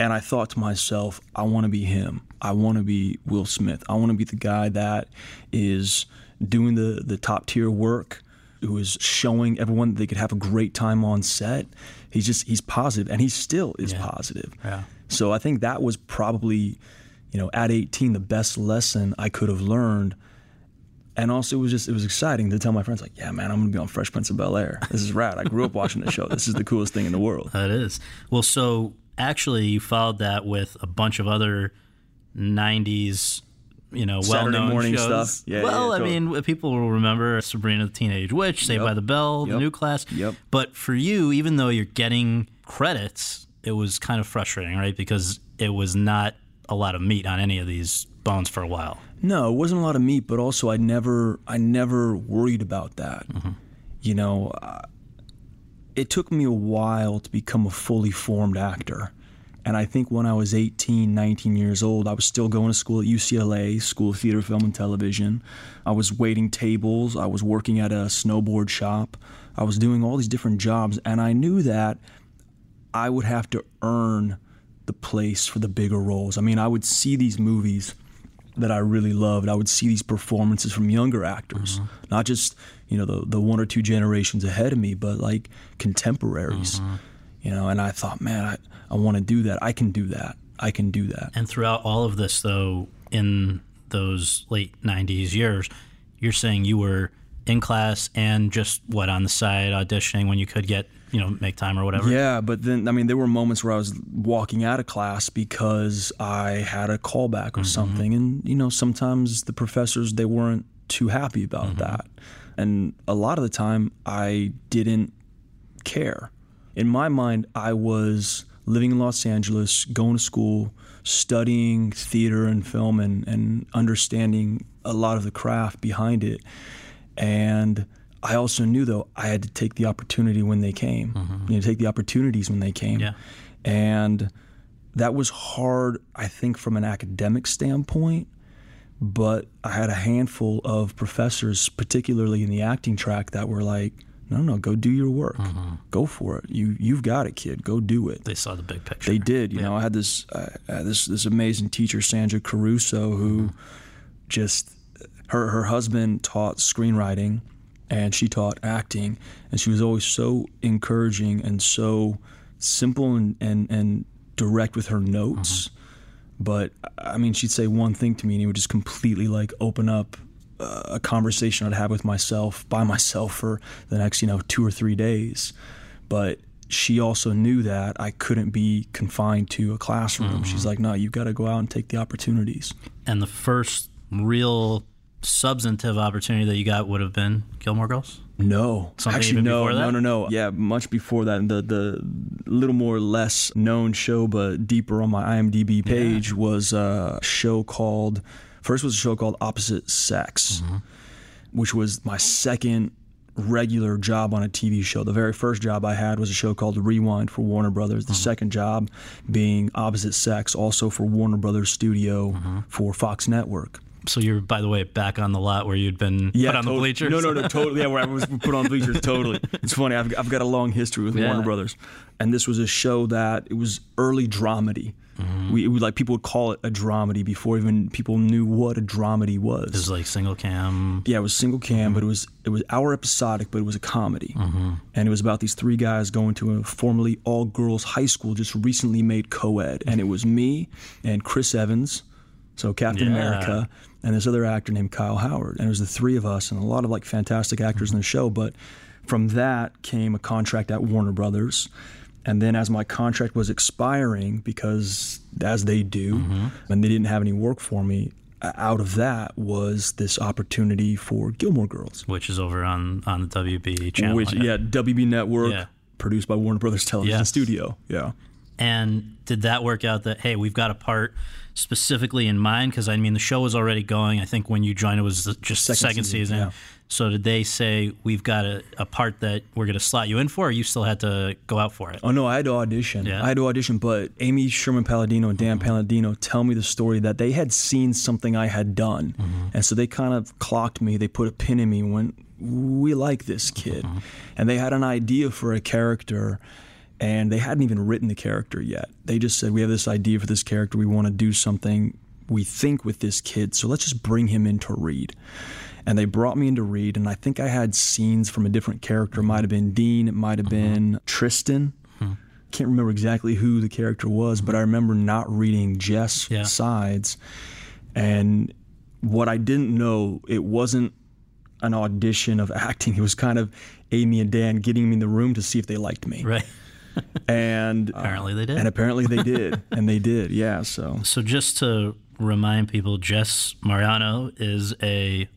And I thought to myself, I want to be him. I want to be Will Smith. I want to be the guy that is doing the top tier work who is showing everyone they could have a great time on set. He's positive, and he still is positive. Yeah. So I think that was probably, at 18, the best lesson I could have learned. And also, it was exciting to tell my friends, like, yeah, man, I'm going to be on Fresh Prince of Bel-Air. This is rad. I grew up watching the show. This is the coolest thing in the world. That is. Well, so actually, you followed that with a bunch of other 90s, Saturday well-known morning shows. Stuff. Yeah, well, yeah, totally. I mean, people will remember Sabrina the Teenage Witch, Saved by the Bell, The New Class. Yep. But for you, even though you're getting credits, it was kind of frustrating, right? Because it was not a lot of meat on any of these bones for a while. No, it wasn't a lot of meat, but also I never worried about that. Mm-hmm. It took me a while to become a fully formed actor. And I think when I was 18, 19 years old, I was still going to school at UCLA, School of Theater, Film, and Television. I was waiting tables. I was working at a snowboard shop. I was doing all these different jobs, and I knew that I would have to earn the place for the bigger roles. I mean, I would see these movies that I really loved. I would see these performances from younger actors, mm-hmm. not just the one or two generations ahead of me, but like contemporaries. Mm-hmm. And I thought, man, I want to do that. I can do that. I can do that. And throughout all of this, though, in those late 90s years, you're saying you were in class and just, on the side auditioning when you could get, make time or whatever? Yeah, but then, there were moments where I was walking out of class because I had a callback or mm-hmm. something. And, sometimes the professors, they weren't too happy about mm-hmm. that. And a lot of the time, I didn't care. In my mind, I was living in Los Angeles, going to school, studying theater and film and understanding a lot of the craft behind it. And I also knew, though, I had to take the opportunity when they came, mm-hmm. Take the opportunities when they came. Yeah. And that was hard, I think, from an academic standpoint. But I had a handful of professors, particularly in the acting track, that were like, No, go do your work. Mm-hmm. Go for it. You've got it, kid. Go do it. They saw the big picture. They did. I had this amazing teacher, Sandra Caruso, who mm-hmm. just her husband taught screenwriting, and she taught acting, and she was always so encouraging and so simple and direct with her notes. Mm-hmm. But she'd say one thing to me, and it would just completely open up a conversation I'd have with myself by myself for the next 2 or 3 days. But she also knew that I couldn't be confined to a classroom. Mm-hmm. She's like, no, you've got to go out and take the opportunities. And the first real substantive opportunity that you got would have been Gilmore Girls? No. Something actually, no. Yeah, much before that. The little more less known show, but deeper on my IMDb page was a show called Opposite Sex, mm-hmm. which was my second regular job on a TV show. The very first job I had was a show called Rewind for Warner Brothers. The mm-hmm. second job being Opposite Sex, also for Warner Brothers Studio mm-hmm. for Fox Network. So you're, by the way, back on the lot where you'd been put on the bleachers? No, totally. Yeah, where I was put on the bleachers, totally. It's funny. I've got a long history with Warner Brothers. And this was a show that it was early dramedy. Mm-hmm. People would call it a dramedy before even people knew what a dramedy was. It was single cam. Yeah, it was single cam, mm-hmm. but it was hour episodic, but it was a comedy. Mm-hmm. And it was about these three guys going to a formerly all-girls high school just recently made co-ed. Mm-hmm. And it was me and Chris Evans, so Captain America, and this other actor named Kyle Howard. And it was the three of us and a lot of fantastic actors mm-hmm. in the show. But from that came a contract at Warner Brothers. And then as my contract was expiring, because as they do, mm-hmm. and they didn't have any work for me, out of that was this opportunity for Gilmore Girls. Which is over on the WB channel. WB Network, produced by Warner Brothers Television Studio. Yeah. And did that work out that, hey, we've got a part specifically in mind? Because, the show was already going. I think when you joined, it was just second season. Yeah. So did they say, we've got a part that we're going to slot you in for, or you still had to go out for it? Oh, no, I had to audition. Yeah. I had to audition, but Amy Sherman-Palladino and Dan mm-hmm. Palladino tell me the story that they had seen something I had done. Mm-hmm. And so they kind of clocked me. They put a pin in me and went, we like this kid. Mm-hmm. And they had an idea for a character. And they hadn't even written the character yet. They just said, we have this idea for this character. We want to do something, we think, with this kid. So let's just bring him in to read. And they brought me in to read, and I think I had scenes from a different character. It might have been Dean. It might have been Tristan. Can't remember exactly who the character was, but I remember not reading Jess' sides. And what I didn't know, it wasn't an audition of acting. It was kind of Amy and Dan getting me in the room to see if they liked me. Right. And apparently they did. And apparently they did. And they did, yeah. So just to remind people, Jess Mariano is a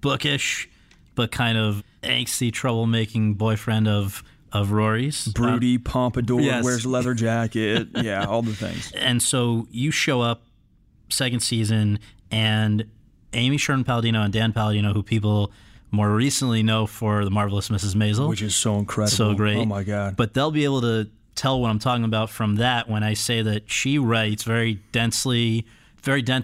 bookish but kind of angsty, troublemaking boyfriend of Rory's. Broody, pompadour, wears a leather jacket, all the things. And so you show up second season, and Amy Sherman Palladino and Dan Palladino, who people more recently know for The Marvelous Mrs. Maisel. Which is so incredible. So great. Oh, my God. But they'll be able to tell what I'm talking about from that when I say that she writes very dense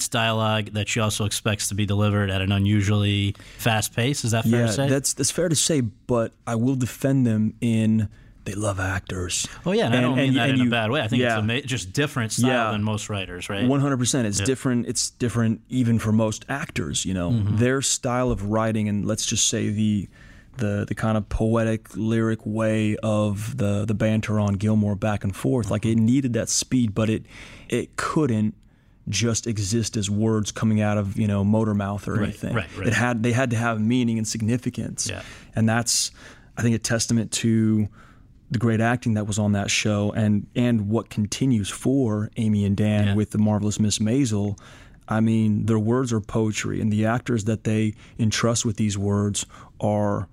dialogue that she also expects to be delivered at an unusually fast pace. Is that fair to say? Yeah, that's fair to say, but I will defend them in they love actors. Oh, yeah, and I don't mean that in a bad way. I think it's just different style than most writers, right? 100%. It's different. It's different even for most actors, you know. Mm-hmm. Their style of writing and let's just say the kind of poetic, lyric way of the banter on Gilmore back and forth, like it needed that speed, but it couldn't just exist as words coming out of, you know, motor mouth or anything. Right. They had to have meaning and significance. Yeah. And that's, I think, a testament to the great acting that was on that show and what continues for Amy and Dan with The Marvelous Miss Maisel. I mean, their words are poetry, and the actors that they entrust with these words are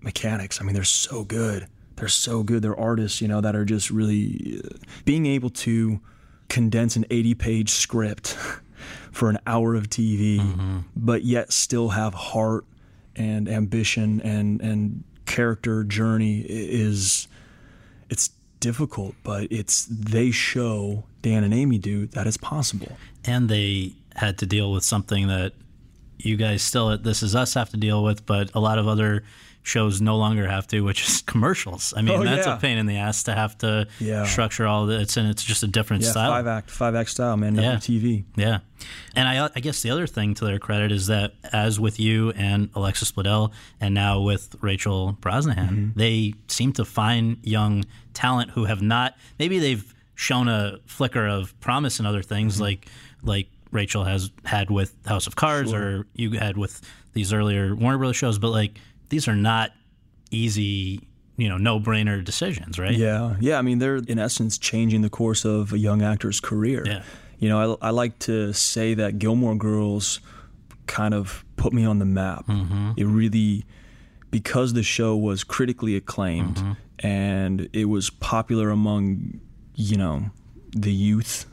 mechanics. I mean, they're so good. They're artists, you know, that are just really being able to condense an 80-page script for an hour of TV, but yet still have heart and ambition and character journey it's difficult, but they show, Dan and Amy do, that it's possible. And they had to deal with something that you guys still at This Is Us have to deal with, but a lot of other shows no longer have to, which is commercials. I mean, that's a pain in the ass to have to structure all this, and it's just a different style. Five act style, man. No TV. Yeah, and I guess the other thing to their credit is that, as with you and Alexis Bledel, and now with Rachel Brosnahan, they seem to find young talent who have not. Maybe they've shown a flicker of promise in other things, like Rachel has had with House of Cards, or you had with these earlier Warner Brothers shows, but like. These are not easy, you know, no-brainer decisions, right? Yeah. I mean, they're, in essence, changing the course of a young actor's career. Yeah. You know, I like to say that Gilmore Girls kind of put me on the map. It really, because the show was critically acclaimed and it was popular among, you know, the youth.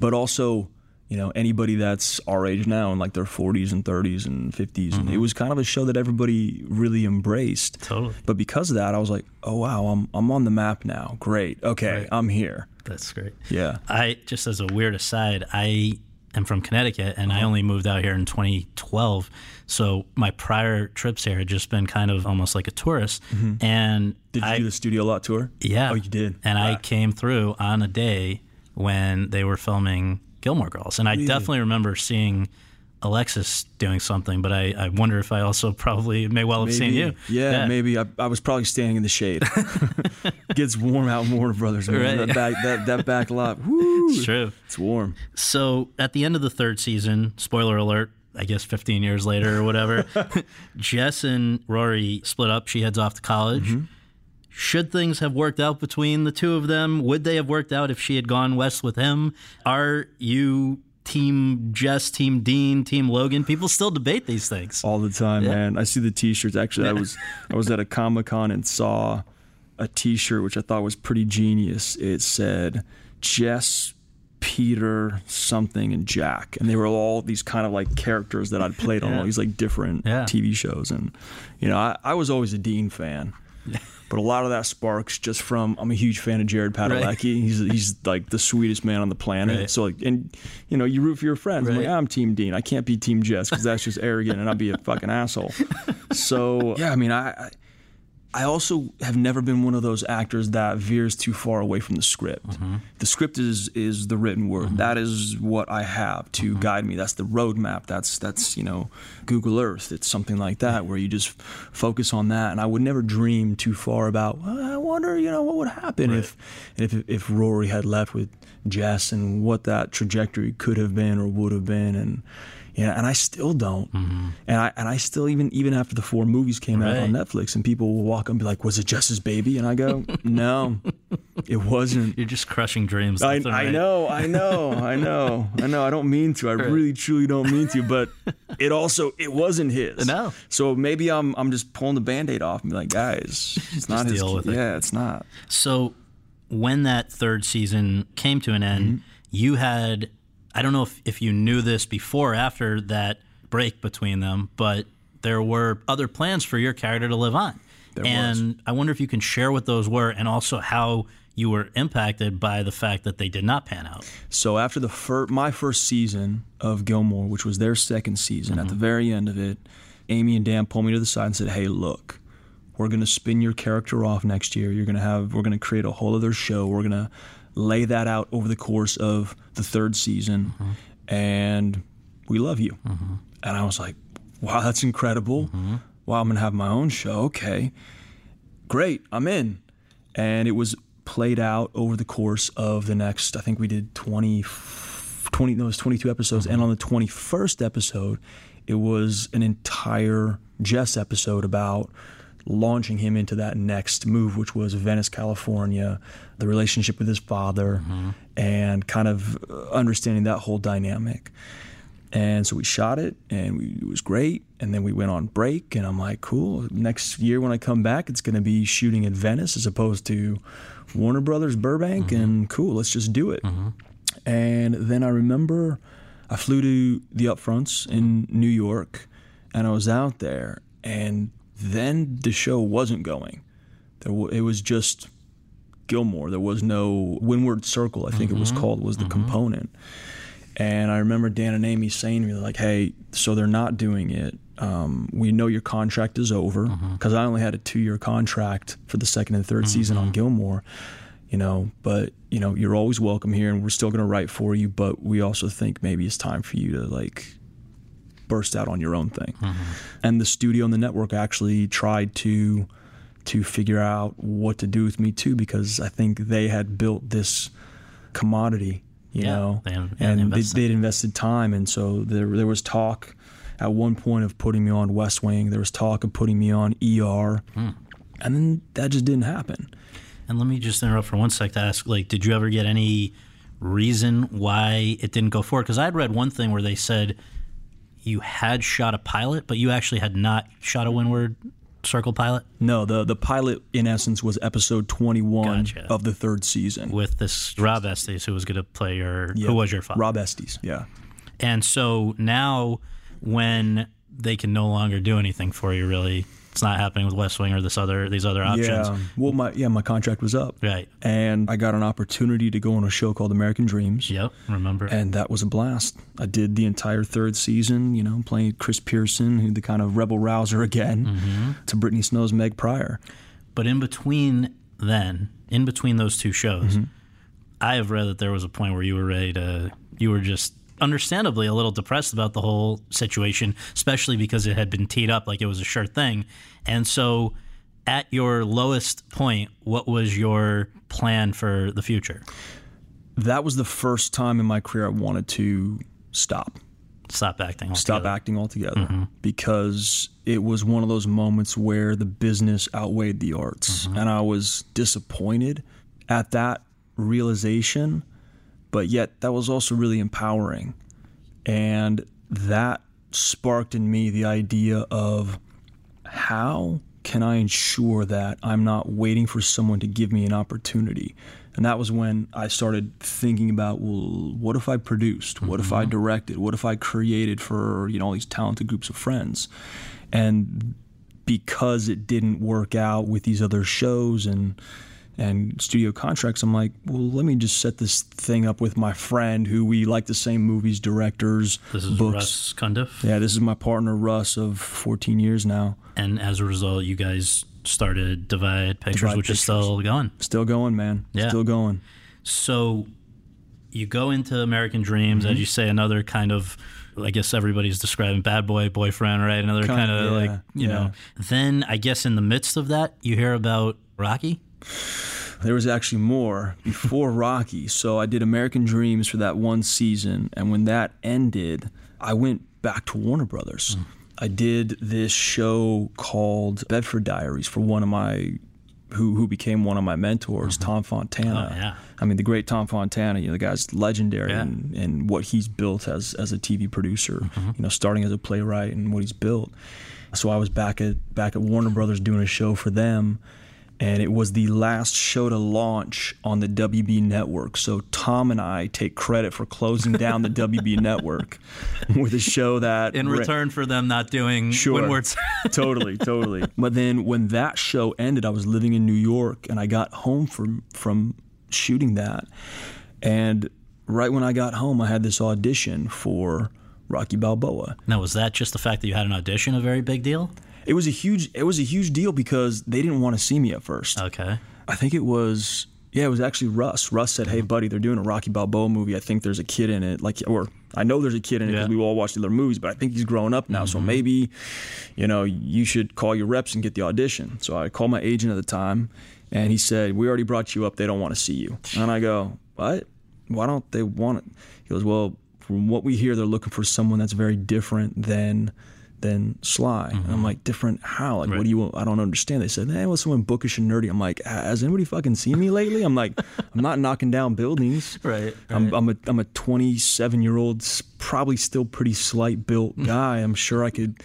But also, you know, anybody that's our age now in like their 40s and 30s and 50s. And it was kind of a show that everybody really embraced. Totally. But because of that, I was like, oh, wow, I'm on the map now. Great. Okay, right. I'm here. That's great. Yeah. I, just as a weird aside, I am from Connecticut, and I only moved out here in 2012. So my prior trips here had just been kind of almost like a tourist. And did you do the Studio Lot tour? Yeah. Oh, you did? And I came through on a day when they were filming Gilmore Girls. And I definitely remember seeing Alexis doing something, but I wonder if I also probably may well have seen you. Yeah. Maybe. I was probably standing in the shade. Gets warm out in Warner Brothers. Right. That back lot. Woo. It's true. It's warm. So at the end of the third season, spoiler alert, I guess 15 years later or whatever, Jess and Rory split up. She heads off to college. Should things have worked out between the two of them? Would they have worked out if she had gone west with him? Are you Team Jess, Team Dean, Team Logan? People still debate these things. All the time, man. I see the T-shirts. Actually, I was at a Comic-Con and saw a T-shirt, which I thought was pretty genius. It said, Jess, Peter, something, and Jack. And they were all these kind of like characters that I'd played on all these like different TV shows. And, you know, I was always a Dean fan. But a lot of that sparks just from, I'm a huge fan of Jared Padalecki. Right. He's like the sweetest man on the planet. Right. So like, and you know, you root for your friends. Right. I'm like, I'm Team Dean. I can't be Team Jess because that's just arrogant and I'd be a fucking asshole. So yeah, I mean, I also have never been one of those actors that veers too far away from the script. Mm-hmm. The script is the written word. Mm-hmm. That is what I have to mm-hmm. guide me. That's the roadmap. That's you know, Google Earth. It's something like that where you just focus on that. And I would never dream too far about, well, I wonder, you know, what would happen if Rory had left with Jess and what that trajectory could have been or would have been. And yeah, and I still don't. Mm-hmm. And I still, even after the four movies came out on Netflix, and people will walk up and be like, was it Jess's baby? And I go, no, it wasn't. You're just crushing dreams. I know. I don't mean to. I really, truly don't mean to. But it wasn't his. No. So maybe I'm just pulling the Band-Aid off and be like, guys, it's not his. Deal with it. Yeah, it's not. So when that third season came to an end, mm-hmm. you had... I don't know if you knew this before or after that break between them, but there were other plans for your character to live on. There was. I wonder if you can share what those were and also how you were impacted by the fact that they did not pan out. So after my first season of Gilmore, which was their second season, mm-hmm. at the very end of it, Amy and Dan pulled me to the side and said, hey, look, we're going to spin your character off next year. We're going to create a whole other show. We're going to lay that out over the course of the third season, mm-hmm. and we love you. Mm-hmm. And I was like, wow, that's incredible. Mm-hmm. Wow, I'm going to have my own show. Okay, great, I'm in. And it was played out over the course of the next, I think we did 22 episodes, mm-hmm. and on the 21st episode, it was an entire Jess episode about launching him into that next move, which was Venice, California, the relationship with his father, mm-hmm. and kind of understanding that whole dynamic. And so we shot it, and it was great. And then we went on break, and I'm like, cool. Next year when I come back, it's going to be shooting in Venice as opposed to Warner Brothers, Burbank, mm-hmm. and cool, let's just do it. Mm-hmm. And then I remember I flew to the upfronts in New York, and I was out there, and then the show wasn't going. It was just Gilmore. There was no Windward Circle, I think mm-hmm. it was called, was the mm-hmm. component. And I remember Dan and Amy saying to me, like, hey, so they're not doing it. We know your contract is over, because mm-hmm. I only had a 2-year contract for the second and third mm-hmm. season on Gilmore. You know, but, you know, you're always welcome here, and we're still going to write for you, but we also think maybe it's time for you to, like, burst out on your own thing. Mm-hmm. And the studio and the network actually tried to figure out what to do with me too, because I think they had built this commodity, you know, they'd invested time. And so there was talk at one point of putting me on West Wing. There was talk of putting me on ER. Mm. And then that just didn't happen. And let me just interrupt for one sec to ask, like, did you ever get any reason why it didn't go forward? Because I'd read one thing where they said you had shot a pilot, but you actually had not shot a Windward Circle pilot? No, the pilot, in essence, was episode 21 of the third season. With this Rob Estes, who was going to play who was your father. Rob Estes, yeah. And so now, when they can no longer do anything for you, really, it's not happening with West Wing or these other options. Yeah, well, my contract was up. Right. And I got an opportunity to go on a show called American Dreams. Yep, remember. And that was a blast. I did the entire third season, you know, playing Chris Pearson, who the kind of rebel rouser again, mm-hmm. to Brittany Snow's Meg Pryor. But in between those two shows, mm-hmm. I have read that there was a point where you were ready to, you were just understandably a little depressed about the whole situation, especially because it had been teed up like it was a sure thing. And so at your lowest point, what was your plan for the future? That was the first time in my career I wanted to stop acting altogether, mm-hmm. because it was one of those moments where the business outweighed the arts, mm-hmm. and I was disappointed at that realization. But yet that was also really empowering. And that sparked in me the idea of, how can I ensure that I'm not waiting for someone to give me an opportunity? And that was when I started thinking about, well, what if I produced? What mm-hmm. if I directed? What if I created for, you know, all these talented groups of friends? And because it didn't work out with these other shows and studio contracts, I'm like, well, let me just set this thing up with my friend who we like the same movies, directors, books. This is Russ Cundiff? Yeah, this is my partner, Russ, of 14 years now. And as a result, you guys started Divide Pictures, which is still going. Still going, man. Yeah. Still going. So you go into American Dreams, as you say, another kind of, I guess everybody's describing bad boy, boyfriend, right? Another kind of like, you know. Then I guess in the midst of that, you hear about Rocky? There was actually more before Rocky. So I did American Dreams for that one season. And when that ended, I went back to Warner Brothers. I did this show called Bedford Diaries for one of my, who became one of my mentors, Tom Fontana. Oh, yeah. I mean, the great Tom Fontana, you know, the guy's legendary in what he's built as a TV producer, you know, starting as a playwright and what he's built. So I was back at Warner Brothers doing a show for them. And it was the last show to launch on the WB network. So Tom and I take credit for closing down the WB network with a show that... In return for them not doing Windward's. Totally. But then when that show ended, I was living in New York, and I got home from shooting that. And right when I got home, I had this audition for Rocky Balboa. Now, was that just the fact that you had an audition a very big deal? It was a huge deal because they didn't want to see me at first. Okay. I think it was actually Russ. Russ said, "Hey, buddy, they're doing a Rocky Balboa movie. I think there's a kid in it. I know there's a kid in it because we all watched the other movies, but I think he's grown up now. So maybe, you know, you should call your reps and get the audition." So I called my agent at the time, and he said, "We already brought you up. They don't want to see you." And I go, "What? Why don't they want it?" He goes, "Well, from what we hear, they're looking for someone that's very different than Sly." And I'm like, "Different how? Like, what do you want? I don't understand." They said, "Hey, well, someone bookish and nerdy." I'm like, "Has anybody fucking seen me lately? I'm like, I'm not knocking down buildings. Right. I'm a 27-year-old, probably still pretty slight built guy. I'm sure I could,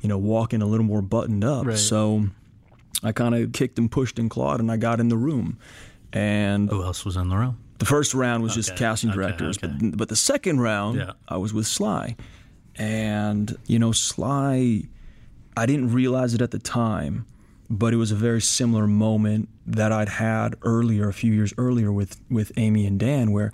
you know, walk in a little more buttoned up." Right. So I kind of kicked and pushed and clawed, and I got in the room. And who else was in the room? The first round was just casting directors, but the second round, I was with Sly. And, you know, Sly, I didn't realize it at the time, but it was a very similar moment that I'd had earlier, a few years earlier with Amy and Dan, where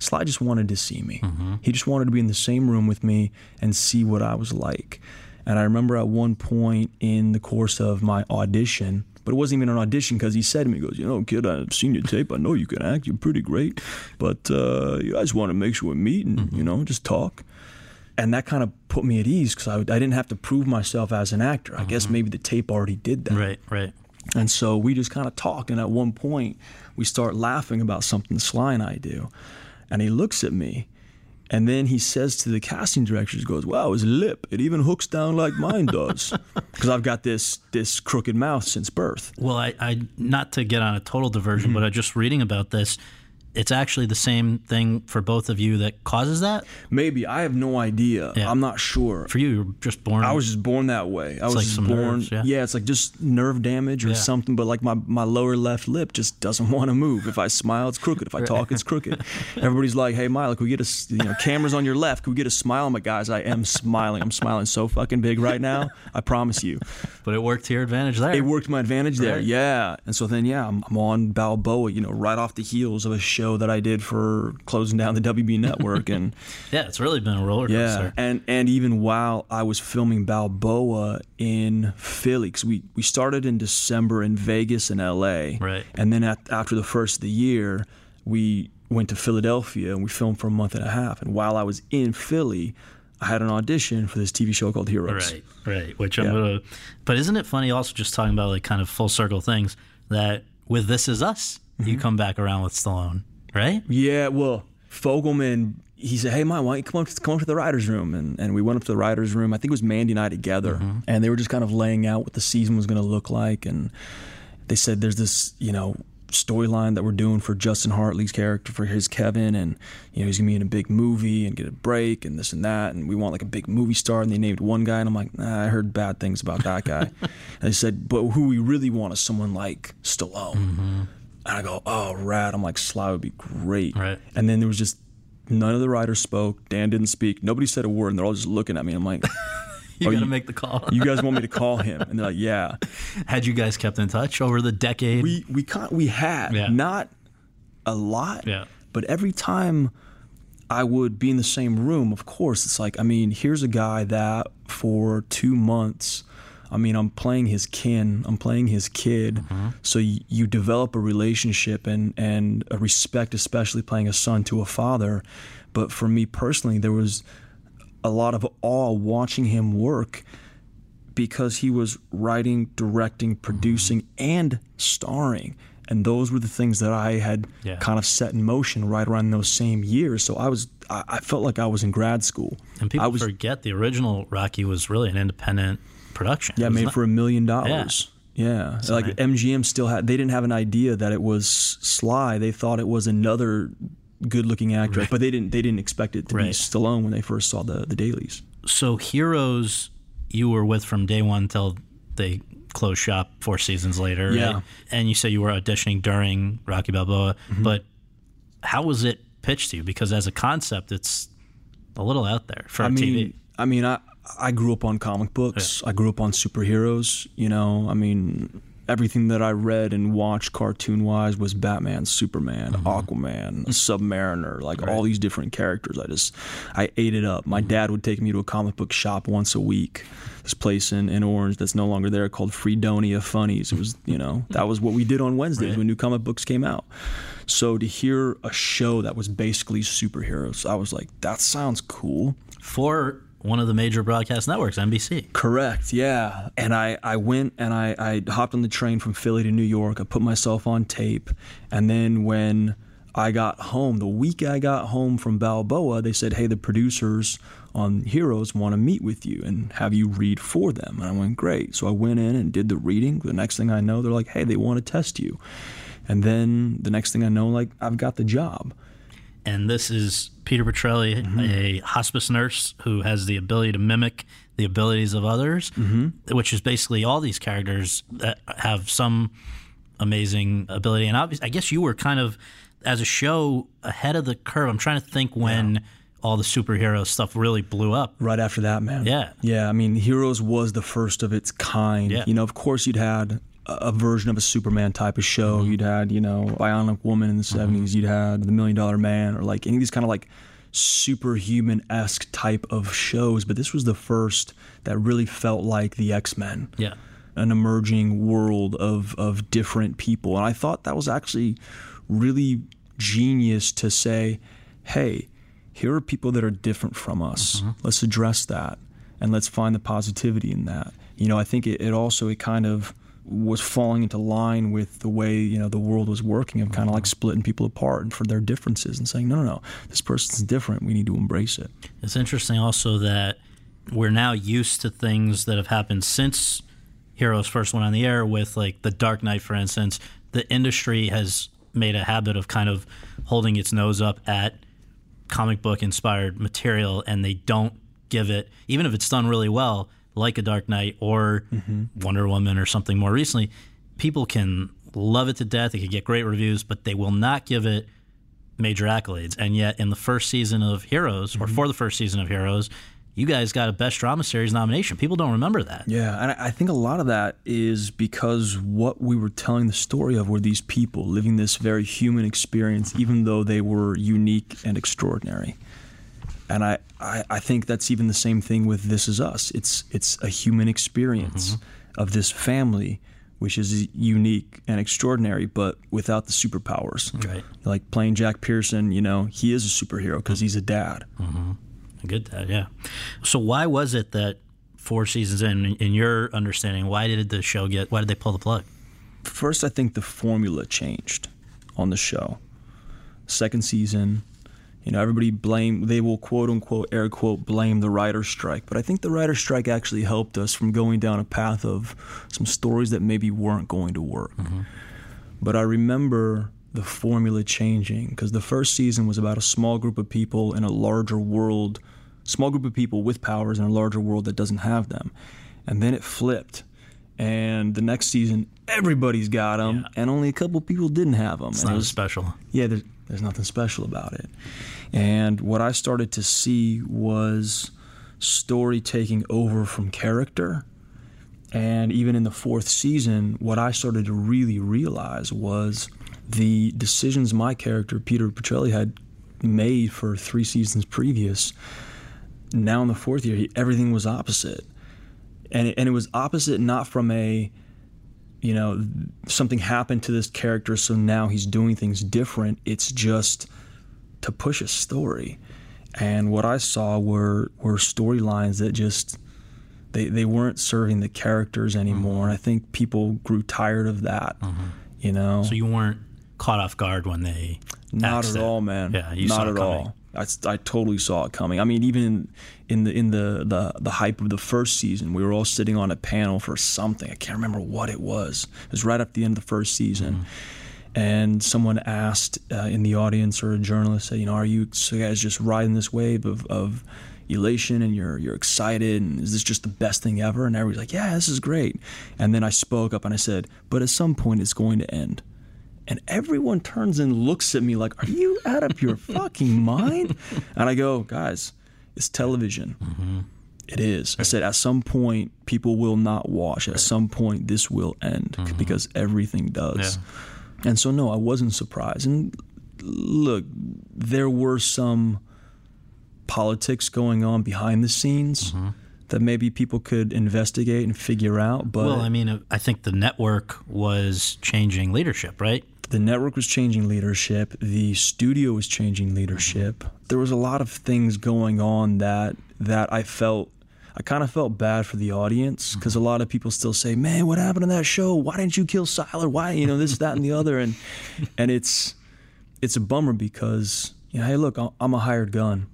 Sly just wanted to see me. He just wanted to be in the same room with me and see what I was like. And I remember at one point in the course of my audition, but it wasn't even an audition, because he said to me, he goes, "You know, kid, I've seen your tape. I know you can act. You're pretty great. But I just want to make sure we meet and, you know, just talk." And that kind of put me at ease, because I didn't have to prove myself as an actor. I guess maybe the tape already did that. Right. And so we just kind of talk, and at one point, we start laughing about something Sly and I do. And he looks at me, and then he says to the casting director, he goes, "Wow, his lip, it even hooks down like mine does." Because I've got this crooked mouth since birth. Well, I not to get on a total diversion, but I just reading about this. It's actually the same thing for both of you that causes that? Maybe. I have no idea. Yeah. I'm not sure. For you were just born... I was just born that way. I was like just some born... Nerves, yeah, it's like just nerve damage or something, but like my lower left lip just doesn't want to move. If I smile, it's crooked. If I talk, it's crooked. Everybody's like, "Hey, Milo, can we get a... You know, camera's on your left. Can we get a smile?" I'm like, "Guys, I am smiling. I'm smiling so fucking big right now. I promise you." But it worked to your advantage there. It worked my advantage there, yeah. And so then, I'm on Balboa, you know, right off the heels of a show that I did for closing down the WB network, and it's really been a roller coaster. And even while I was filming Balboa in Philly, because we started in December in Vegas and LA, and then after the first of the year, we went to Philadelphia and we filmed for a month and a half. And while I was in Philly, I had an audition for this TV show called Heroes. Right. Which I'm gonna. But isn't it funny? Also, just talking about like kind of full circle things that with This Is Us, you come back around with Stallone. Right? Yeah, well, Fogelman, he said, "Hey, Mike, why don't you come up to the writer's room?" And we went up to the writer's room. I think it was Mandy and I together. And they were just kind of laying out what the season was going to look like. And they said, "There's this, you know, storyline that we're doing for Justin Hartley's character, for his Kevin. And, you know, he's going to be in a big movie and get a break and this and that. And we want like a big movie star." And they named one guy. And I'm like, "Nah, I heard bad things about that guy." And they said, "But who we really want is someone like Stallone." And I go, "Oh, rad." I'm like, "Sly would be great." Right. And then there was just, none of the writers spoke. Dan didn't speak. Nobody said a word. And they're all just looking at me. I'm like, "You got to make the call." "You guys want me to call him?" And they're like, "Yeah." Had you guys kept in touch over the decade? We had. Yeah. Not a lot. Yeah. But every time I would be in the same room, of course, it's like, I mean, here's a guy that for 2 months I mean, I'm playing his kin, I'm playing his kid. Mm-hmm. So you develop a relationship and a respect, especially playing a son to a father. But for me personally, there was a lot of awe watching him work because he was writing, directing, producing, mm-hmm. and starring. And those were the things that I had kind of set in motion right around those same years. So I felt like I was in grad school. And people forget the original Rocky was really an independent production. Yeah, made for $1 million. Yeah. So like MGM still had, they didn't have an idea that it was Sly. They thought it was another good-looking actor, but they didn't expect it to be Stallone when they first saw the dailies. So Heroes, you were with from day one till they closed shop 4 seasons later, right? And you said you were auditioning during Rocky Balboa, mm-hmm. but how was it pitched to you? Because as a concept, it's a little out there for TV. I grew up on comic books. Yeah. I grew up on superheroes. You know, I mean, everything that I read and watched cartoon-wise was Batman, Superman, mm-hmm. Aquaman, Submariner, like all these different characters. I ate it up. My dad would take me to a comic book shop once a week, this place in Orange that's no longer there called Fredonia Funnies. It was, you know, that was what we did on Wednesdays when new comic books came out. So to hear a show that was basically superheroes, I was like, that sounds cool. For one of the major broadcast networks, NBC. Correct, yeah. And I went and I hopped on the train from Philly to New York. I put myself on tape. And then when I got home, the week I got home from Balboa, they said, hey, the producers on Heroes want to meet with you and have you read for them. And I went, great. So I went in and did the reading. The next thing I know, they're like, hey, they want to test you. And then the next thing I know, like, I've got the job. And this is Peter Petrelli, mm-hmm. a hospice nurse who has the ability to mimic the abilities of others, mm-hmm. which is basically all these characters that have some amazing ability. And obviously, I guess you were kind of, as a show, ahead of the curve. I'm trying to think when all the superhero stuff really blew up. Right after that, man. Yeah. Yeah, I mean, Heroes was the first of its kind. Yeah. You know, of course you'd had a version of a Superman type of show. Mm-hmm. You'd had, you know, Bionic Woman in the 70s. Mm-hmm. You'd had The $1 Million Man or like any of these kind of like superhuman-esque type of shows. But this was the first that really felt like the X-Men. Yeah. An emerging world of different people. And I thought that was actually really genius to say, hey, here are people that are different from us. Mm-hmm. Let's address that and let's find the positivity in that. You know, I think it also kind of was falling into line with the way, you know, the world was working of kind of like splitting people apart and for their differences and saying, no, this person's different. We need to embrace it. It's interesting also that we're now used to things that have happened since Heroes first went on the air with like The Dark Knight, for instance. The industry has made a habit of kind of holding its nose up at comic book inspired material, and they don't give it, even if it's done really well, like a Dark Knight or Wonder Woman or something more recently, people can love it to death. They could get great reviews, but they will not give it major accolades. And yet in the first season of Heroes, or for the first season of Heroes, you guys got a Best Drama Series nomination. People don't remember that. Yeah, and I think a lot of that is because what we were telling the story of were these people living this very human experience, even though they were unique and extraordinary. And I think that's even the same thing with This Is Us. It's a human experience of this family, which is unique and extraordinary, but without the superpowers. Right. Like playing Jack Pearson, you know, he is a superhero because he's a dad. Mm-hmm. A good dad, yeah. So why was it that 4 seasons in your understanding, why did they pull the plug? First, I think the formula changed on the show. Second season, you know, everybody they will quote unquote, air quote, blame the writer's strike. But I think the writer's strike actually helped us from going down a path of some stories that maybe weren't going to work. Mm-hmm. But I remember the formula changing because the first season was about a small group of people in a larger world, small group of people with powers in a larger world that doesn't have them. And then it flipped. And the next season, everybody's got them, and only a couple people didn't have them. It's not special. Yeah, there's nothing special about it. And what I started to see was story taking over from character. And even in the fourth season, what I started to really realize was the decisions my character, Peter Petrelli, had made for 3 seasons previous. Now in the fourth year, everything was opposite. And it was opposite, not from a, you know, something happened to this character, so now he's doing things different. It's just to push a story. And what I saw were storylines that just, they weren't serving the characters anymore. Mm-hmm. I think people grew tired of that, mm-hmm. you know. So you weren't caught off guard when they Not at all, man. Yeah, you saw it coming. Not at all. I totally saw it coming. I mean, even in the hype of the first season, we were all sitting on a panel for something. I can't remember what it was. It was right up the end of the first season. Mm-hmm. And someone asked in the audience, or a journalist said, you know, are you guys just riding this wave of elation, and you're excited, and is this just the best thing ever? And everybody's like, yeah, this is great. And then I spoke up and I said, but at some point it's going to end. And everyone turns and looks at me like, are you out of your fucking mind? And I go, guys, it's television. Mm-hmm. It is. I said, at some point, people will not watch. At some point, this will end, mm-hmm. because everything does. Yeah. And so, no, I wasn't surprised. And look, there were some politics going on behind the scenes, mm-hmm. that maybe people could investigate and figure out. But well, I mean, I think the network was changing leadership, right? The network was changing leadership. The studio was changing leadership. There was a lot of things going on that I kind of felt bad for the audience, because a lot of people still say, man, what happened to that show? Why didn't you kill Siler? Why, you know, this, that, and the other. And it's a bummer, because, you know, hey, look, I'm a hired gun.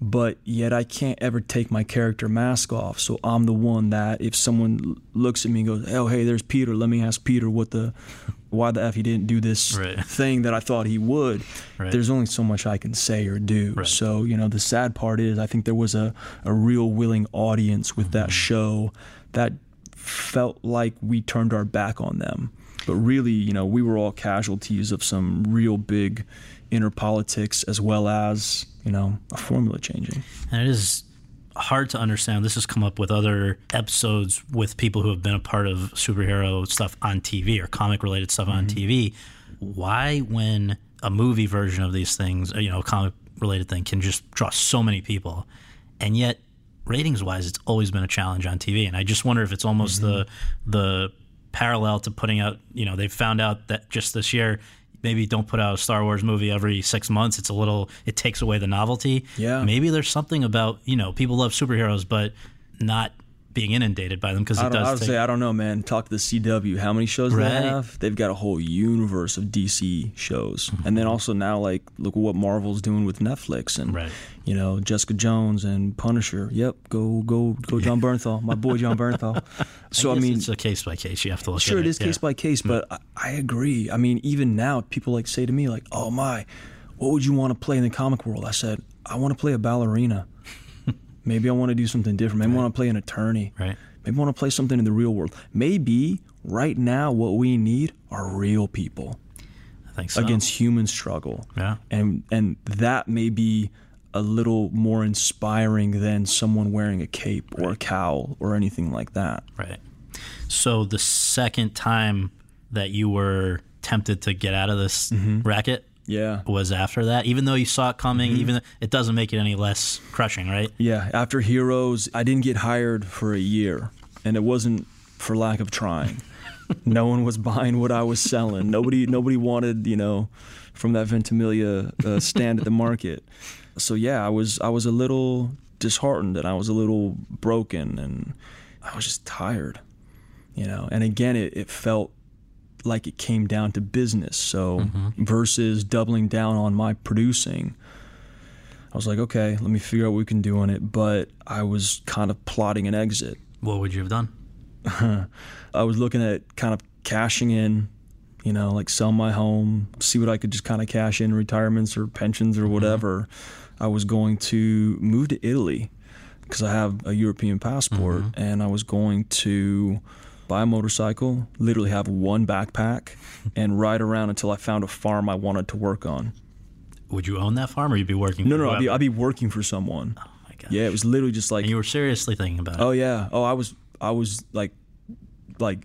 But yet I can't ever take my character mask off. So I'm the one that if someone looks at me and goes, oh, hey, there's Peter, let me ask Peter why the F he didn't do this thing that I thought he would. Right. There's only so much I can say or do. Right. So, you know, the sad part is I think there was a real willing audience with that show that felt like we turned our back on them. But really, you know, we were all casualties of some real big inner politics, as well as, you know, a formula changing. And it is hard to understand. This has come up with other episodes with people who have been a part of superhero stuff on TV, or comic-related stuff on TV. Why, when a movie version of these things, you know, a comic-related thing can just draw so many people, and yet ratings-wise, it's always been a challenge on TV. And I just wonder if it's almost the parallel to putting out, you know, they found out that just this year, maybe don't put out a Star Wars movie every 6 months. It takes away the novelty. Yeah. Maybe there's something about, you know, people love superheroes, but not being inundated by them, because it does. I would say, I don't know, man. Talk to the CW. How many shows do they have? They've got a whole universe of DC shows. Mm-hmm. And then also now, like, look at what Marvel's doing with Netflix and, you know, Jessica Jones and Punisher. Yep, go, Jon Bernthal, my boy Jon Bernthal. So I mean, it's a case by case. You have to look. Sure, at it is case by case, but I agree. I mean, even now, people like say to me, like, "Oh my, what would you want to play in the comic world?" I said, "I want to play a ballerina." Maybe I want to do something different. Maybe I want to play an attorney. Right. Maybe I want to play something in the real world. Maybe right now what we need are real people. I think so. Against human struggle. Yeah. And that may be a little more inspiring than someone wearing a cape or a cowl or anything like that. Right. So the second time that you were tempted to get out of this racket, was after that, even though you saw it coming, even though it doesn't make it any less crushing, right? Yeah, after Heroes, I didn't get hired for a year, and it wasn't for lack of trying. No one was buying what I was selling. Nobody wanted, you know, from that Ventimiglia stand at the market. So yeah, I was a little disheartened, and I was a little broken, and I was just tired, you know. And again, it felt like it came down to business. So versus doubling down on my producing, I was like, okay, let me figure out what we can do on it. But I was kind of plotting an exit. What would you have done? I was looking at kind of cashing in, you know, like sell my home, see what I could just kind of cash in retirements or pensions or whatever. I was going to move to Italy because I have a European passport, and I was going to buy a motorcycle, literally have one backpack, and ride around until I found a farm I wanted to work on. Would you own that farm, or you'd be working? No, I'd be working for someone. Oh my god! Yeah, it was literally just like. And you were seriously thinking about it. Oh yeah. Oh, I was like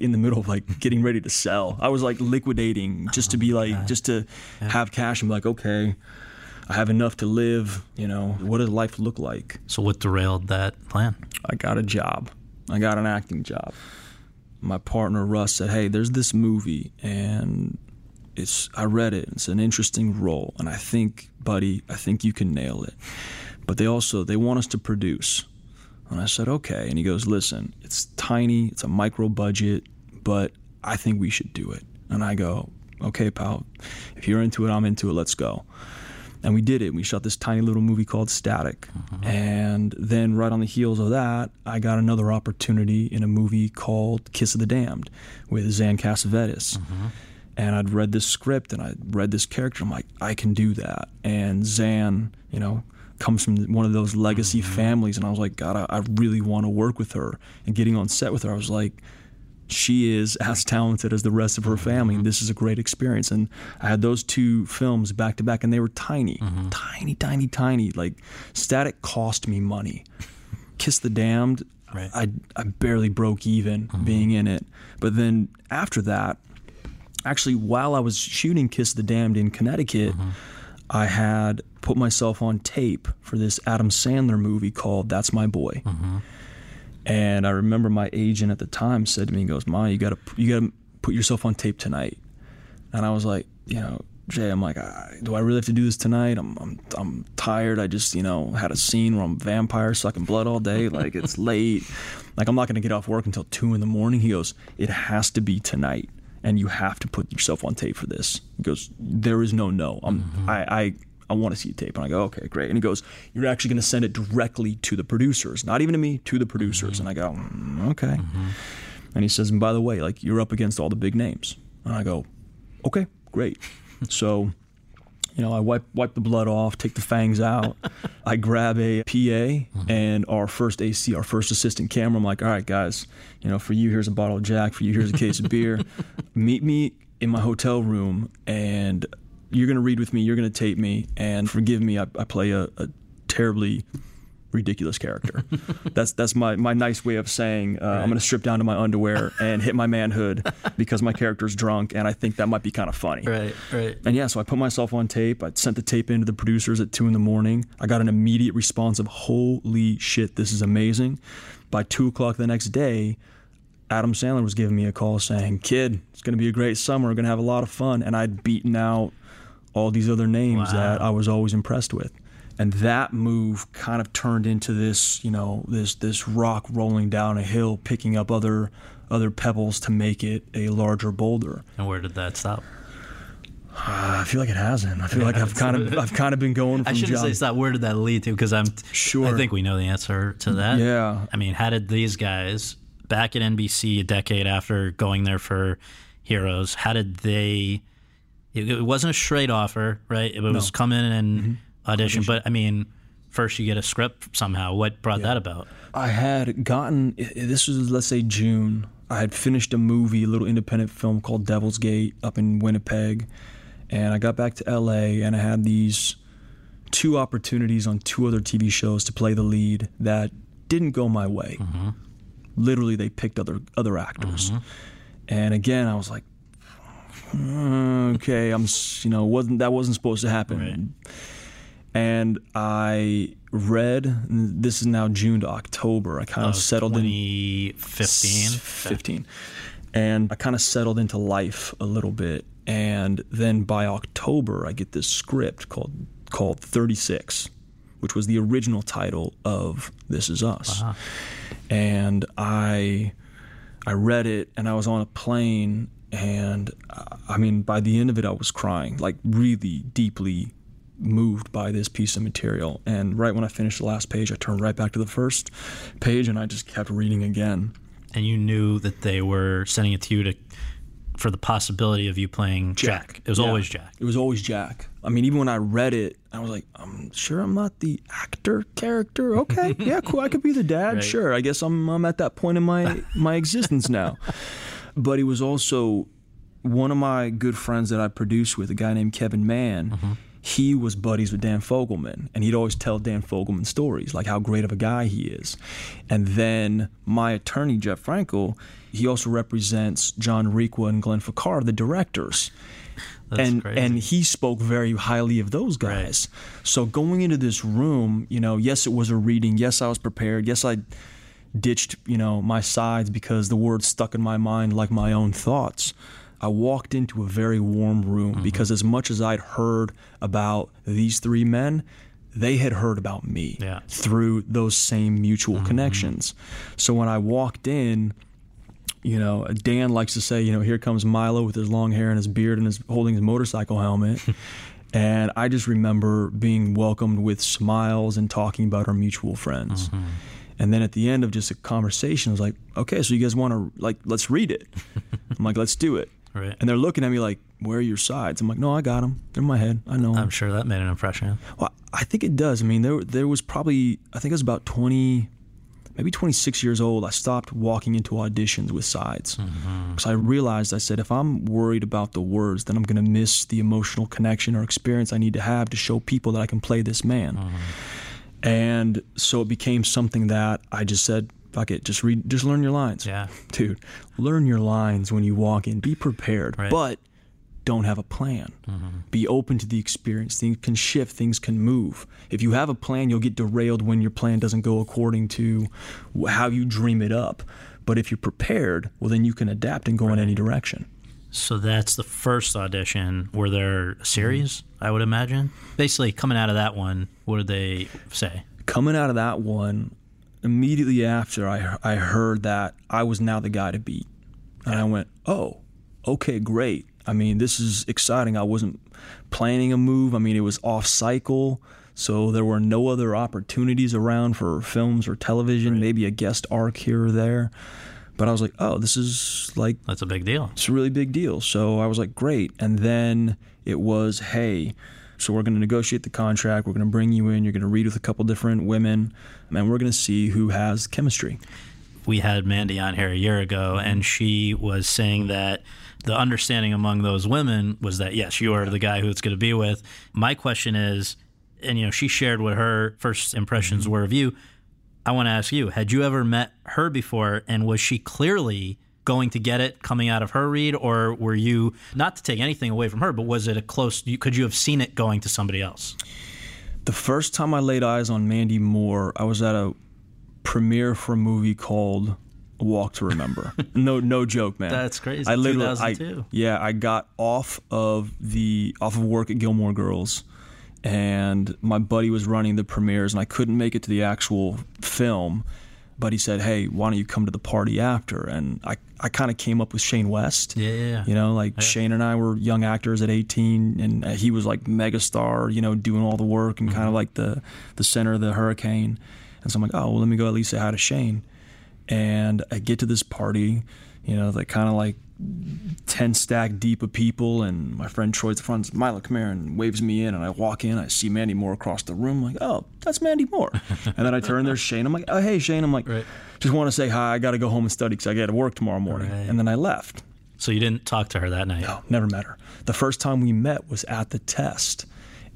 in the middle of like getting ready to sell. I was like liquidating just to be like just to have cash and be like, okay, I have enough to live. You know, what does life look like? So what derailed that plan? I got a job. I got an acting job. My partner, Russ, said, hey, there's this movie, and I read it. It's an interesting role, and I think, buddy, I think you can nail it. But they want us to produce. And I said, okay. And he goes, listen, it's tiny, it's a micro budget, but I think we should do it. And I go, okay, pal, if you're into it, I'm into it, let's go. And we did it. We shot this tiny little movie called Static. Uh-huh. And then right on the heels of that, I got another opportunity in a movie called Kiss of the Damned with Zan Cassavetes. Uh-huh. And I'd read this script and I read this character. I'm like, I can do that. And Zan, you know, comes from one of those legacy mm-hmm. families, and I was like, God, I really want to work with her. And getting on set with her, I was like, she is as talented as the rest of her family, and this is a great experience. And I had those two films back to back, and they were tiny, mm-hmm. tiny. Like, Static cost me money. Kiss the Damned, right. I barely broke even mm-hmm. being in it. But then after that, actually, while I was shooting Kiss the Damned in Connecticut, mm-hmm. I had put myself on tape for this Adam Sandler movie called That's My Boy. Mm-hmm. And I remember my agent at the time said to me, he goes, Ma, you gotta put yourself on tape tonight. And I was like, you know, Jay, I'm like, do I really have to do this tonight? I'm tired. I just, you know, had a scene where I'm vampire sucking blood all day. Like, it's late. Like, I'm not going to get off work until 2 a.m. He goes, it has to be tonight. And you have to put yourself on tape for this. He goes, there is no. Mm-hmm. I want to see tape. And I go, okay, great. And he goes, you're actually going to send it directly to the producers. Not even to me, to the producers. Mm-hmm. And I go, okay. Mm-hmm. And he says, and by the way, like, you're up against all the big names. And I go, okay, great. So, you know, I wipe the blood off, take the fangs out. I grab a PA mm-hmm. and our first AC, our first assistant camera. I'm like, all right, guys, you know, for you, here's a bottle of Jack. For you, here's a case of beer. Meet me in my hotel room, and you're going to read with me, you're going to tape me, and forgive me, I play a terribly ridiculous character. That's my nice way of saying right. I'm going to strip down to my underwear and hit my manhood because my character's drunk, and I think that might be kind of funny. Right. And yeah, so I put myself on tape. I sent the tape into the producers at 2 a.m. I got an immediate response of, holy shit, this is amazing. By 2 o'clock the next day, Adam Sandler was giving me a call saying, kid, it's going to be a great summer. We're going to have a lot of fun. And I'd beaten out all these other names wow. that I was always impressed with. And that move kind of turned into this, you know, this rock rolling down a hill, picking up other pebbles to make it a larger boulder. And where did that stop? I feel like it hasn't. I feel like I've kind of been going from I shouldn't say stop. Where did that lead to? Because sure. I think we know the answer to that. Yeah. I mean, how did these guys back at NBC a decade after going there for Heroes, how did they... It wasn't a straight offer, right? It was come in and mm-hmm. audition. But, I mean, first you get a script somehow. What brought that about? I had gotten, this was, let's say, June. I had finished a movie, a little independent film called Devil's Gate up in Winnipeg. And I got back to L.A. and I had these two opportunities on two other TV shows to play the lead that didn't go my way. Mm-hmm. Literally, they picked other actors. Mm-hmm. And again, I was like, okay, wasn't supposed to happen. Right. And I read, this is now June to October, I kind of settled in 2015. And I kind of settled into life a little bit. And then by October, I get this script called 36, which was the original title of This Is Us. Uh-huh. And I read it, and I was on a plane. And I mean, by the end of it, I was crying, like really deeply moved by this piece of material. And right when I finished the last page, I turned right back to the first page, and I just kept reading again. And you knew that they were sending it to you for the possibility of you playing Jack. It was always Jack. It was always Jack. I mean, even when I read it, I was like, I'm sure I'm not the actor character. Okay, yeah, cool. I could be the dad. Right. Sure. I guess I'm at that point in my existence now. But it was also one of my good friends that I produced with, a guy named Kevin Mann. Mm-hmm. He was buddies with Dan Fogelman, and he'd always tell Dan Fogelman stories, like how great of a guy he is. And then my attorney, Jeff Frankel, he also represents John Requa and Glenn Ficarra, the directors. That's crazy. And he spoke very highly of those guys. Right. So going into this room, you know, yes, it was a reading. Yes, I was prepared. Yes, I ditched, you know, my sides because the words stuck in my mind like my own thoughts. I walked into a very warm room because as much as I'd heard about these three men, they had heard about me through those same mutual connections. So when I walked in, you know, Dan likes to say, you know, here comes Milo with his long hair and his beard and his holding his motorcycle helmet. And I just remember being welcomed with smiles and talking about our mutual friends. And then at the end of just a conversation, I was like, okay, so you guys want to, like, let's read it. I'm like, let's do it. Right. And they're looking at me like, where are your sides? I'm like, no, I got them. They're in my head. I know them. I'm sure that made an impression. Well, I think it does. I mean, there was probably, I think I was about 20, maybe 26 years old. I stopped walking into auditions with sides. Because I realized, I said, if I'm worried about the words, then I'm going to miss the emotional connection or experience I need to have to show people that I can play this man. And so it became something that I just said, fuck it, just read, just learn your lines. Yeah. Dude, learn your lines when you walk in. Be prepared, but don't have a plan. Be open to the experience. Things can shift, things can move. If you have a plan, you'll get derailed when your plan doesn't go according to how you dream it up. But if you're prepared, well, then you can adapt and go in any direction. So that's the first audition. Were there a series, I would imagine? Basically, coming out of that one, what did they say? Coming out of that one, immediately after, I heard that I was now the guy to beat. And I went, oh, okay, great. I mean, this is exciting. I wasn't planning a move. I mean, it was off cycle, so there were no other opportunities around for films or television, maybe a guest arc here or there. But I was like, oh, this is like... That's a big deal. It's a really big deal. So I was like, great. And then it was, hey, so we're going to negotiate the contract. We're going to bring you in. You're going to read with a couple different women. And we're going to see who has chemistry. We had Mandy on here a year ago, and she was saying that the understanding among those women was that, yes, you are the guy who it's going to be with. My question is, and, you know, she shared what her first impressions were of you. I want to ask you, had you ever met her before, and was she clearly going to get it coming out of her read, or were you, not to take anything away from her, but was it a close, could you have seen it going to somebody else? The first time I laid eyes on Mandy Moore, I was at a premiere for a movie called A Walk to Remember. No joke, man. That's crazy. I literally, 2002. I got off of work at Gilmore Girls, and my buddy was running the premieres, and I couldn't make it to the actual film, but he said, hey, why don't you come to the party after? And I kind of came up with Shane West. Yeah. You know, like, Shane and I were young actors at 18, and he was like megastar, you know, doing all the work and kind of like the center of the hurricane. And so I'm like, oh, well, let me go at least say hi to Shane. And I get to this party, you know, like kind of like 10 stack deep of people, and my friend Troy at the front, Milo, come here, and waves me in, and I walk in, I see Mandy Moore across the room, I'm like, oh, that's Mandy Moore. And then I turn, there's Shane, I'm like, oh, hey, Shane, I'm like, just want to say hi, I got to go home and study because I got to work tomorrow morning. And then I left. So you didn't talk to her that night? No, never met her. The first time we met was at the test,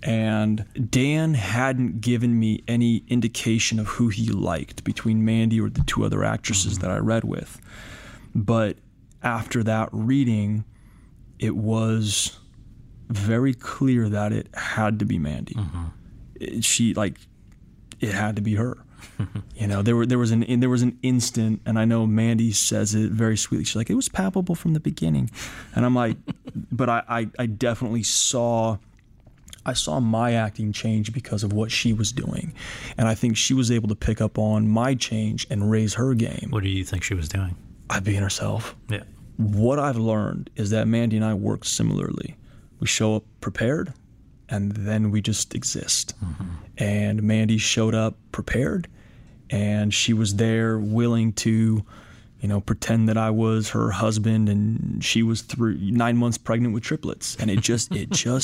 and Dan hadn't given me any indication of who he liked between Mandy or the two other actresses that I read with, but after that reading, it was very clear that it had to be Mandy. It had to be her. You know, there was an instant, and I know Mandy says it very sweetly. She's like, it was palpable from the beginning, and I'm like, but I definitely saw my acting change because of what she was doing, and I think she was able to pick up on my change and raise her game. What do you think she was doing? Being herself. Yeah. What I've learned is that Mandy and I work similarly. We show up prepared, and then we just exist. And Mandy showed up prepared, and she was there willing to, you know, pretend that I was her husband, and she was 9 months pregnant with triplets, and it just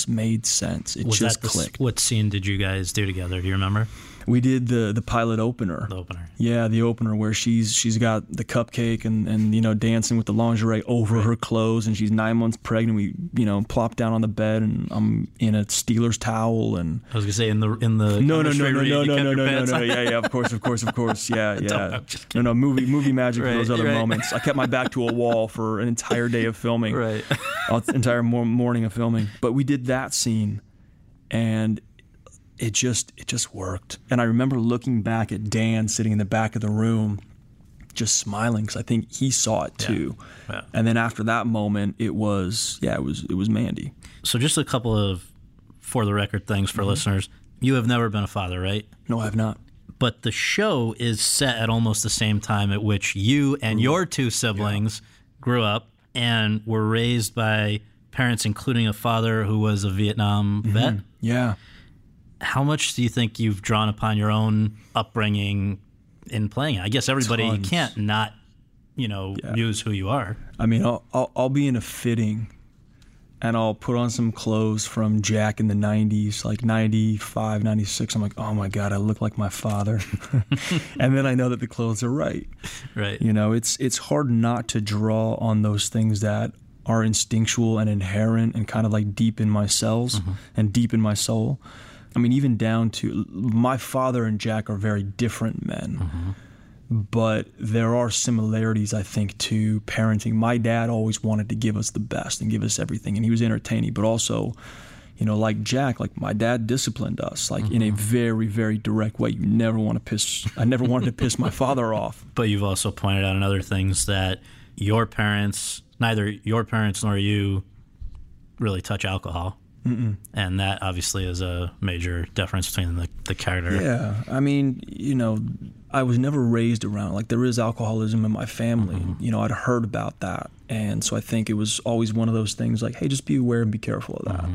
made sense. It clicked. What scene did you guys do together? Do you remember? We did the pilot opener. The opener. Yeah, the opener where she's got the cupcake and you know, dancing with the lingerie over her clothes, and she's 9 months pregnant. We, you know, plop down on the bed, and I'm in a Steelers towel, and I was gonna say in the no yeah of course yeah no movie magic for those other moments. I kept my back to a wall for an entire day of filming, entire morning of filming, but we did that scene, and it just worked. And I remember looking back at Dan sitting in the back of the room, just smiling because I think he saw it too. Yeah. Yeah. And then after that moment, it was Mandy. So just a couple of for the record things for listeners. You have never been a father, right? No, I have not. But the show is set at almost the same time at which you and your two siblings grew up and were raised by parents, including a father who was a Vietnam vet. Yeah. How much do you think you've drawn upon your own upbringing in playing it? I guess everybody you can't not, use who you are. I mean, I'll be in a fitting and I'll put on some clothes from Jack in the 90s, like 95, 96. I'm like, oh, my God, I look like my father. And then I know that the clothes are right. Right. You know, it's hard not to draw on those things that are instinctual and inherent and kind of like deep in my cells and deep in my soul. I mean, even down to my father and Jack are very different men. But there are similarities, I think, to parenting. My dad always wanted to give us the best and give us everything, and he was entertaining. But also, like Jack, like my dad disciplined us, like in a very, very direct way. I never wanted to piss my father off. But you've also pointed out in other things that neither your parents nor you really touch alcohol. And that obviously is a major difference between the character. Yeah, I mean, I was never raised around, like, there is alcoholism in my family. I'd heard about that. And so I think it was always one of those things like, hey, just be aware and be careful of that.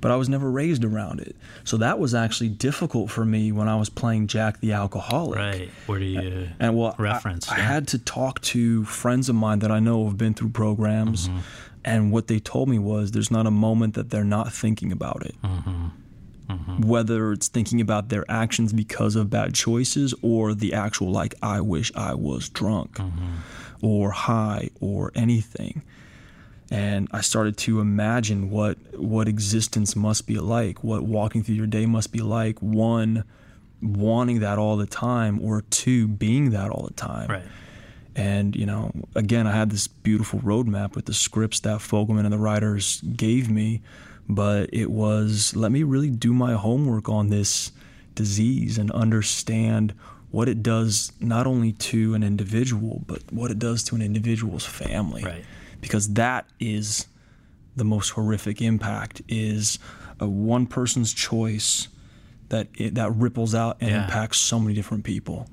But I was never raised around it. So that was actually difficult for me when I was playing Jack the Alcoholic. Right. Where do you reference? I had to talk to friends of mine that I know have been through programs. And what they told me was there's not a moment that they're not thinking about it. Whether it's thinking about their actions because of bad choices or the actual, like, I wish I was drunk or high or anything. And I started to imagine what existence must be like, what walking through your day must be like, one, wanting that all the time, or two, being that all the time. Right. And, again, I had this beautiful roadmap with the scripts that Fogelman and the writers gave me, but it was, let me really do my homework on this disease and understand what it does not only to an individual, but what it does to an individual's family. Right. Because that is the most horrific impact, is one person's choice that ripples out and impacts so many different people.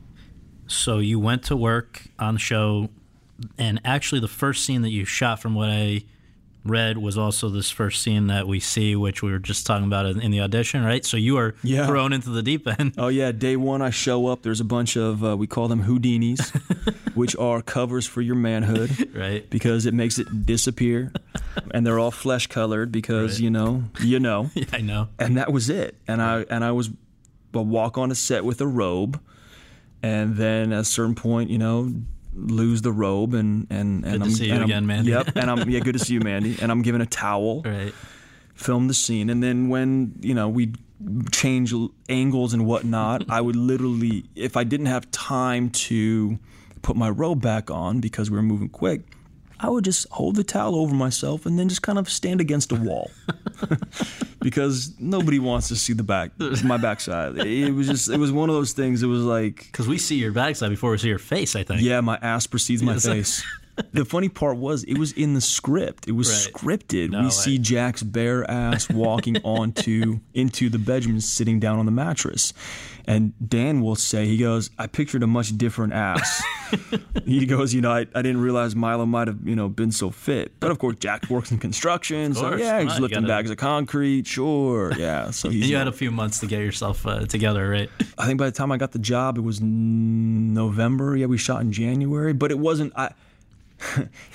So you went to work on the show, and actually the first scene that you shot, from what I read, was also this first scene that we see, which we were just talking about in the audition, right? So you are thrown into the deep end. Oh, yeah. Day one, I show up. There's a bunch of, we call them Houdinis, which are covers for your manhood. Right. Because it makes it disappear. And they're all flesh-colored because, you know. Yeah, I know. And that was it. And I was a walk on a set with a robe. And then at a certain point, lose the robe and good to see you again, Mandy. Yep, and I'm good to see you, Mandy. And I'm given a towel. Right. Film the scene, and then when we change angles and whatnot, I would literally, if I didn't have time to put my robe back on because we were moving quick, I would just hold the towel over myself and then just kind of stand against a wall because nobody wants to see my backside. It was one of those things. It was like, because we see your backside before we see your face, I think. Yeah, my ass precedes my face. The funny part was it was in the script. It was scripted. No, we see Jack's bare ass walking into the bedroom, sitting down on the mattress. And Dan will say, he goes, I pictured a much different ass. He goes, I didn't realize Milo might have, been so fit. But, of course, Jack works in construction. So, he's lifting bags of concrete. Sure. Yeah. So you had a few months to get yourself together, right? I think by the time I got the job, it was November. Yeah, we shot in January. But it wasn't...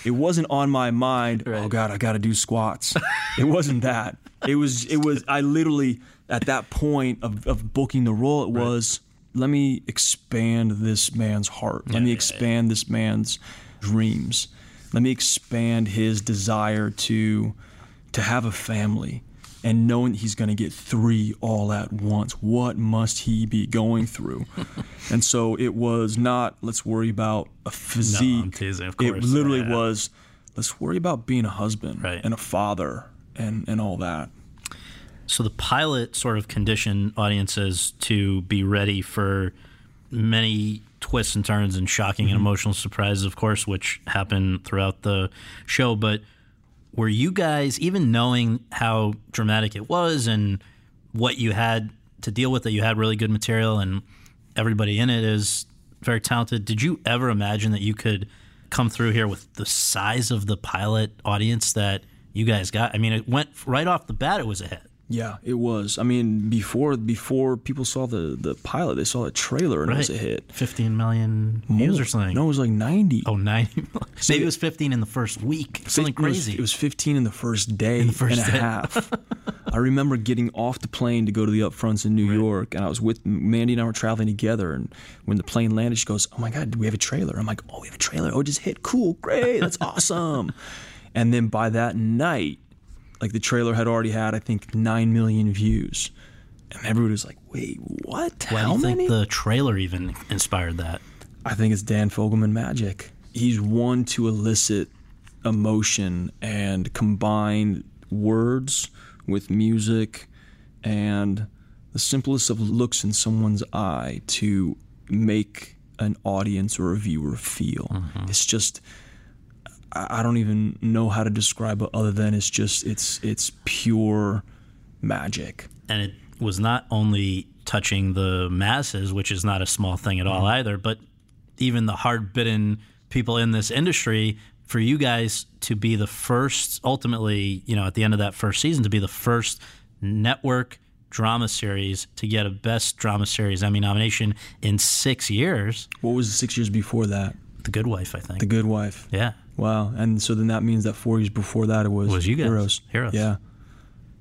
it wasn't on my mind, oh God, I gotta do squats. It wasn't that. It was I literally at that point of booking the role, it was, let me expand this man's heart. Let me expand this man's dreams. Let me expand his desire to have a family and knowing he's gonna get 3 all at once. What must he be going through? And so it was not, let's worry about a physique. No, I'm teasing, of course. It literally was, let's worry about being a husband and a father and all that. So the pilot sort of conditioned audiences to be ready for many twists and turns and shocking and emotional surprises, of course, which happen throughout the show. But were you guys, even knowing how dramatic it was and what you had to deal with, that you had really good material and everybody in it is very talented, did you ever imagine that you could come through here with the size of the pilot audience that you guys got? I mean, it went right off the bat, it was a hit. Yeah, it was. I mean, before people saw the pilot, they saw the trailer and it was a hit. 15 million views or something. No, it was like 90. Oh, 90 million. So maybe it was 15 in the first week. Something crazy. It was 15 in the first day and a half. I remember getting off the plane to go to the upfronts in New York, and I was with Mandy, and I were traveling together, and when the plane landed, she goes, "Oh my God, do we have a trailer?" I'm like, "Oh, we have a trailer. Oh, it just hit. Cool. Great. That's awesome." And then by that night, like, the trailer had already had, I think, 9 million views. And everybody was like, "Wait, what? How many?" Why do you think the trailer even inspired that? I think it's Dan Fogelman magic. He's one to elicit emotion and combine words with music and the simplest of looks in someone's eye to make an audience or a viewer feel. Mm-hmm. It's just... I don't even know how to describe it other than it's just, it's pure magic. And it was not only touching the masses, which is not a small thing at all either, but even the hard-bitten people in this industry, for you guys to be the first, ultimately, you know, at the end of that first season, to be the first network drama series to get a Best Drama Series Emmy nomination in 6 years. What was the 6 years before that? The Good Wife, I think. The Good Wife. Yeah. Wow. And so then that means that 4 years before that, it was, you guys. Heroes. Yeah.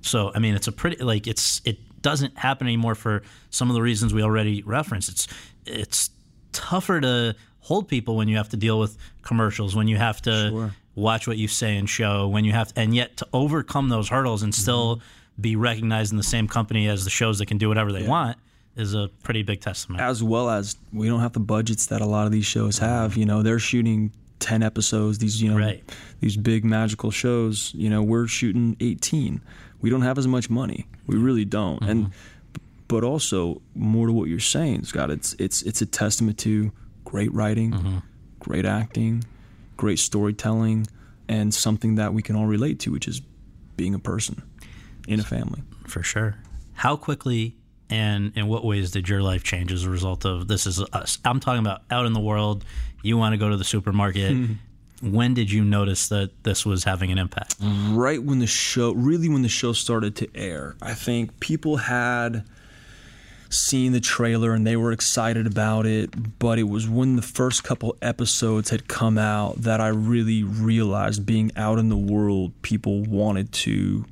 So, I mean, it's a pretty, like, it doesn't happen anymore for some of the reasons we already referenced. It's tougher to hold people when you have to deal with commercials, when you have to watch what you say and show, when you have to, and yet to overcome those hurdles and still be recognized in the same company as the shows that can do whatever they want is a pretty big testament. As well as we don't have the budgets that a lot of these shows have. You know, they're shooting 10 episodes, these, you know, these big magical shows. You know, we're shooting 18. We don't have as much money. We really don't. Mm-hmm. And but also, more to what you're saying, Scott, it's a testament to great writing, great acting, great storytelling, and something that we can all relate to, which is being a person in a family. For sure. How quickly and in what ways did your life change as a result of This Is Us? I'm talking about out in the world. You want to go to the supermarket. When did you notice that this was having an impact? Right when the show, really when the show started to air. I think people had seen the trailer and they were excited about it, but it was when the first couple episodes had come out that I really realized, being out in the world, people wanted to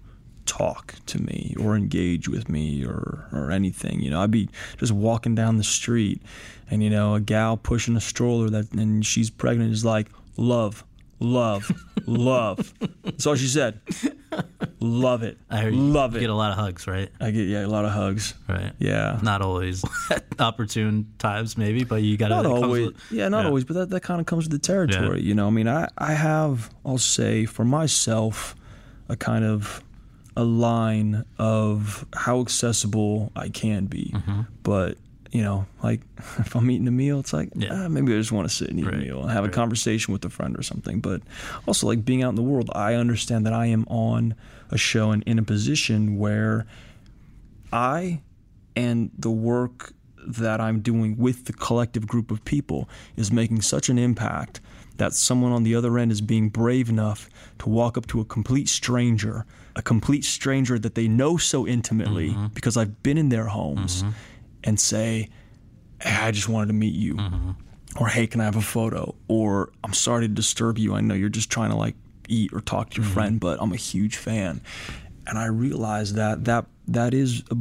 talk to me or engage with me or anything. You know, I'd be just walking down the street and, you know, a gal pushing a stroller and she's pregnant is like, "Love, love, love." That's all she said. Love it. I heard you get a lot of hugs, right? I get, a lot of hugs. Right. Yeah. Not always. Opportune times, maybe, but you got to... Not always. Always, but that kind of comes with the territory. Yeah. You know, I mean, I have, I'll say, for myself, a kind of... a line of how accessible I can be. But, you know, like, if I'm eating a meal, it's like, maybe I just want to sit and eat a meal and have a conversation with a friend or something. But also, like, being out in the world, I understand that I am on a show and in a position where I and the work that I'm doing with the collective group of people is making such an impact that someone on the other end is being brave enough to walk up to a complete stranger that they know so intimately, because I've been in their homes, and say, "Hey, I just wanted to meet you," or "Hey, can I have a photo?" or "I'm sorry to disturb you. I know you're just trying to, like, eat or talk to your friend, but I'm a huge fan." And I realized that is a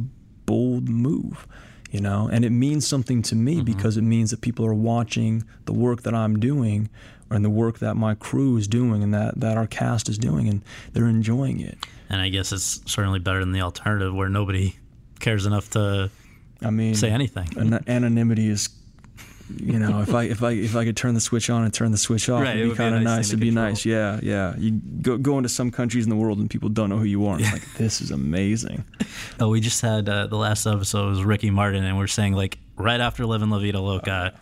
bold move. You know, and it means something to me, because it means that people are watching the work that I'm doing and the work that my crew is doing and that our cast is doing, and they're enjoying it. And I guess it's certainly better than the alternative where nobody cares enough to say anything. Anonymity is, you know, if I could turn the switch on and turn the switch off, it'd be kind of nice. It'd be nice. Yeah, yeah. You go into some countries in the world and people don't know who you are. And it's like, this is amazing. Oh, we just had the last episode was Ricky Martin, and we're saying, like, right after Live and La Vida Loca,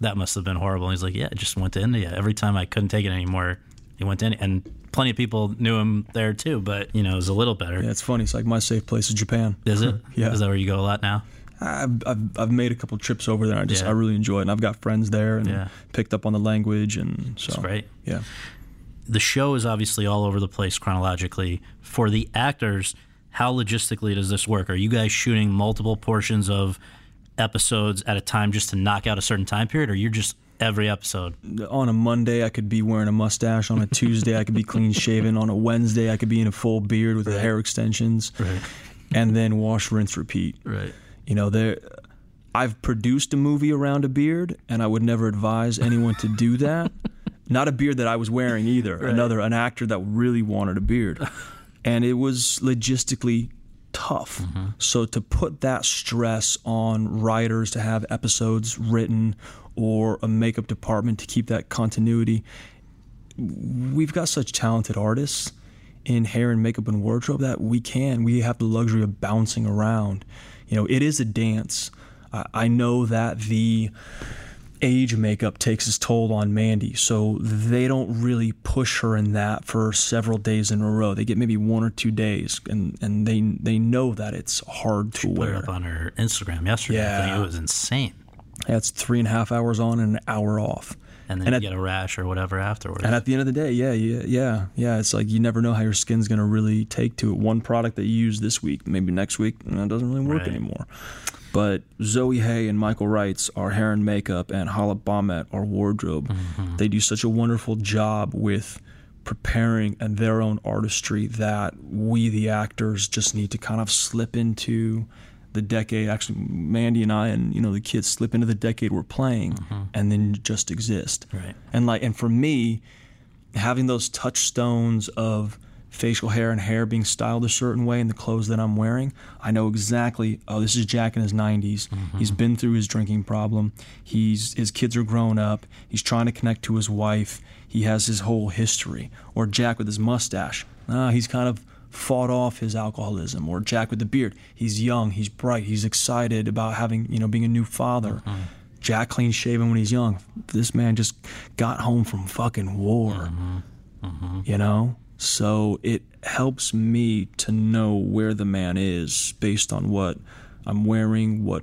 that must have been horrible. And he's like, yeah, I just went to India. Every time I couldn't take it anymore, he went to India. And plenty of people knew him there too, but, you know, it was a little better. Yeah, it's funny. It's like my safe place is Japan. Is it? Yeah. Is that where you go a lot now? I've made a couple trips over there. I really enjoy it, and I've got friends there, and picked up on the language, and so it's great. Yeah, the show is obviously all over the place chronologically. For the actors, how logistically does this work? Are you guys shooting multiple portions of episodes at a time just to knock out a certain time period, or you're just every episode? On a Monday, I could be wearing a mustache. On a Tuesday, I could be clean shaven. On a Wednesday, I could be in a full beard with the hair extensions, and then wash, rinse, repeat. Right. You know, I've produced a movie around a beard, and I would never advise anyone to do that. Not a beard that I was wearing either. Right. An actor that really wanted a beard. And it was logistically tough. Mm-hmm. So to put that stress on writers to have episodes written or a makeup department to keep that continuity, we've got such talented artists in hair and makeup and wardrobe that we have the luxury of bouncing around. You know, it is a dance. I know that the age makeup takes its toll on Mandy, so they don't really push her in that for several days in a row. They get maybe 1 or 2 days, and they know that it's hard to wear. She put it up on her Instagram yesterday. Yeah. It was insane. That's 3.5 hours on and an hour off. And then you get a rash or whatever afterwards. And at the end of the day, it's like you never know how your skin's going to really take to it. One product that you use this week, maybe next week, it doesn't really work anymore. But Zoe Hay and Michael Reitz are hair and makeup, and Hala Bamet are wardrobe. Mm-hmm. They do such a wonderful job with preparing and their own artistry that we, the actors, just need to kind of slip into the decade. Actually, Mandy and I and, you know, the kids slip into the decade we're playing, and then just exist. Right. And for me, having those touchstones of facial hair and hair being styled a certain way and the clothes that I'm wearing, I know exactly, this is Jack in his 90s. Mm-hmm. He's been through his drinking problem. His kids are grown up. He's trying to connect to his wife. He has his whole history. Or Jack with his mustache. He's kind of fought off his alcoholism. Or Jack with the beard, he's young, he's bright, he's excited about having, being a new father. Mm-hmm. Jack clean shaven when he's young. This man just got home from fucking war. Mm-hmm. Mm-hmm. So it helps me to know where the man is based on what I'm wearing, what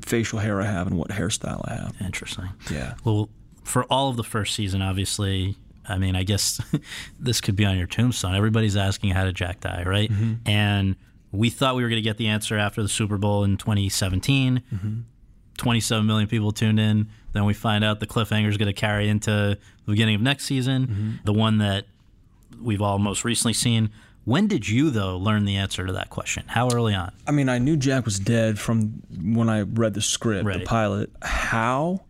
facial hair I have, and what hairstyle I have. Interesting. Yeah. Well, for all of the first season, obviously, I mean, I guess this could be on your tombstone. Everybody's asking, how did Jack die, right? Mm-hmm. And we thought we were going to get the answer after the Super Bowl in 2017. Mm-hmm. 27 million people tuned in. Then we find out the cliffhanger is going to carry into the beginning of next season, the one that we've all most recently seen. When did you, though, learn the answer to that question? How early on? I mean, I knew Jack was dead from when I read the script, the pilot. How?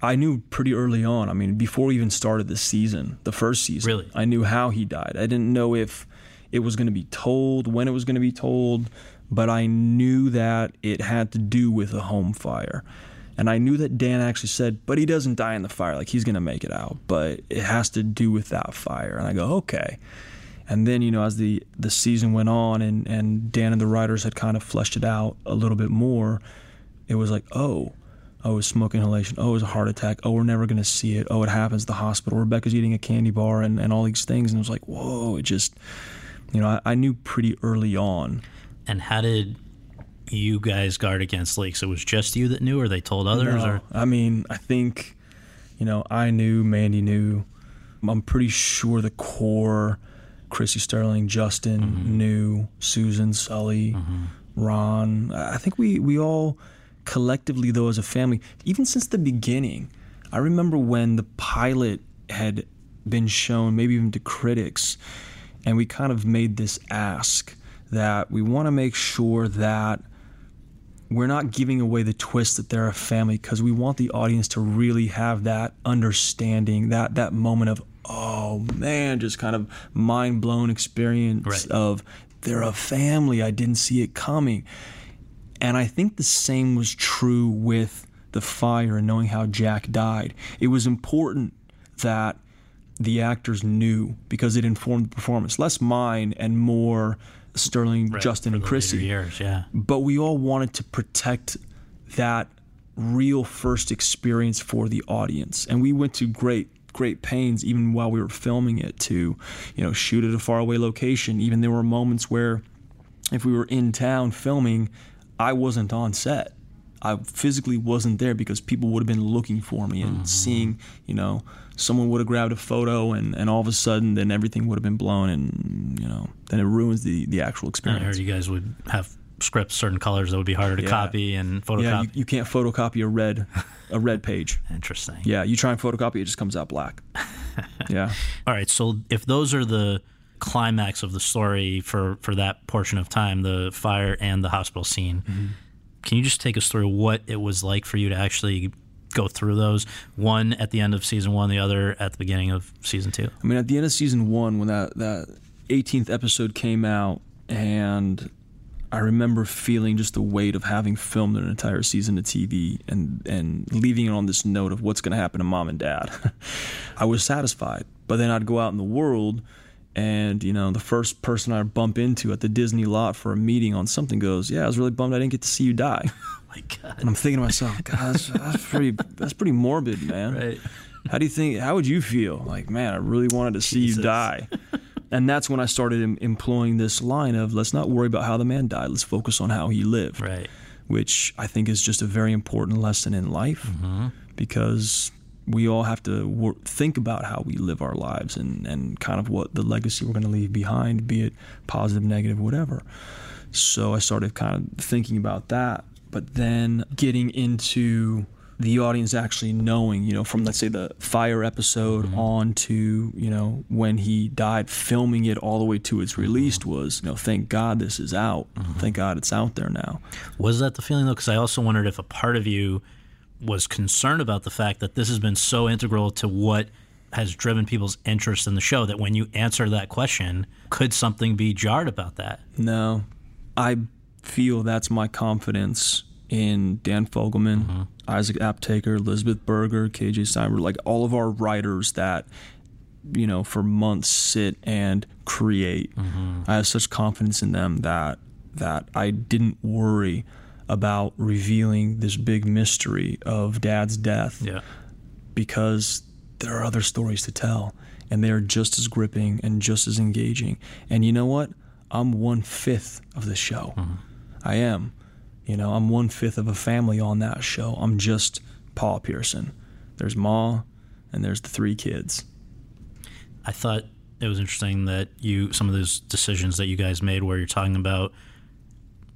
I knew pretty early on. I mean, before we even started the first season. Really? I knew how he died. I didn't know if it was going to be told, when it was going to be told, but I knew that it had to do with a home fire. And I knew that Dan actually said, but he doesn't die in the fire. Like, he's going to make it out, but it has to do with that fire. And I go, okay. And then, as the season went on and Dan and the writers had kind of fleshed it out a little bit more, it was like, oh, it's smoke inhalation. Oh, it's a heart attack. Oh, we're never going to see it. Oh, it happens at the hospital. Rebecca's eating a candy bar and all these things. And it was like, whoa, it just, I knew pretty early on. And how did you guys guard against leaks? It was just you that knew, or they told others? No, I mean, I think, I knew, Mandy knew. I'm pretty sure the core, Chrissy Sterling, Justin knew, Susan, Sully, Ron. I think we all... collectively, though, as a family, even since the beginning, I remember when the pilot had been shown, maybe even to critics, and we kind of made this ask that we want to make sure that we're not giving away the twist that they're a family, because we want the audience to really have that understanding, that moment of, oh, man, just kind of mind-blown experience of they're a family, I didn't see it coming. And I think the same was true with the fire and knowing how Jack died. It was important that the actors knew because it informed the performance. Less mine and more Sterling, Justin, and Chrissy. Years, yeah. But we all wanted to protect that real first experience for the audience. And we went to great pains, even while we were filming it, to, you know, shoot at a faraway location. Even there were moments where, if we were in town filming, I wasn't on set. I physically wasn't there because people would have been looking for me and seeing, you know, someone would have grabbed a photo and all of a sudden then everything would have been blown and, you know, then it ruins the actual experience. I heard you guys would have scripts, certain colors that would be harder to copy and photocopy. Yeah, you can't photocopy a red page. Interesting. Yeah, you try and photocopy, it just comes out black. Yeah. All right, so if those are the climax of the story for that portion of time, the fire and the hospital scene, can you just take us through what it was like for you to actually go through those? One at the end of season one, the other at the beginning of season two. I mean, at the end of season one, when that 18th episode came out, and I remember feeling just the weight of having filmed an entire season of TV and leaving it on this note of what's going to happen to mom and dad. I was satisfied. But then I'd go out in the world and, you know, the first person I bump into at the Disney lot for a meeting on something goes, yeah, I was really bummed I didn't get to see you die. Oh my God. And I'm thinking to myself, God, that's pretty morbid, man. Right. How would you feel? Like, man, I really wanted to see you die. And that's when I started employing this line of, let's not worry about how the man died, let's focus on how he lived. Right. Which I think is just a very important lesson in life, because we all have to think about how we live our lives and kind of what the legacy we're going to leave behind, be it positive, negative, whatever. So I started kind of thinking about that, but then getting into the audience actually knowing, you know, from, let's say, the fire episode on to, you know, when he died, filming it all the way to its release was, you know, thank God this is out. Thank God it's out there now. Was that the feeling, though? Because I also wondered if a part of you was concerned about the fact that this has been so integral to what has driven people's interest in the show that when you answer that question, could something be jarred about that? No. I feel that's my confidence in Dan Fogelman, Isaac Aptaker, Elizabeth Berger, KJ Steinberg, like all of our writers that, you know, for months sit and create. I have such confidence in them that I didn't worry about revealing this big mystery of Dad's death, because there are other stories to tell, and they are just as gripping and just as engaging. And you know what? I'm 1/5 of the show. I am. You know, I'm 1/5 of a family on that show. I'm just Paul Pearson. There's Ma, and there's the three kids. I thought it was interesting that some of those decisions that you guys made where you're talking about,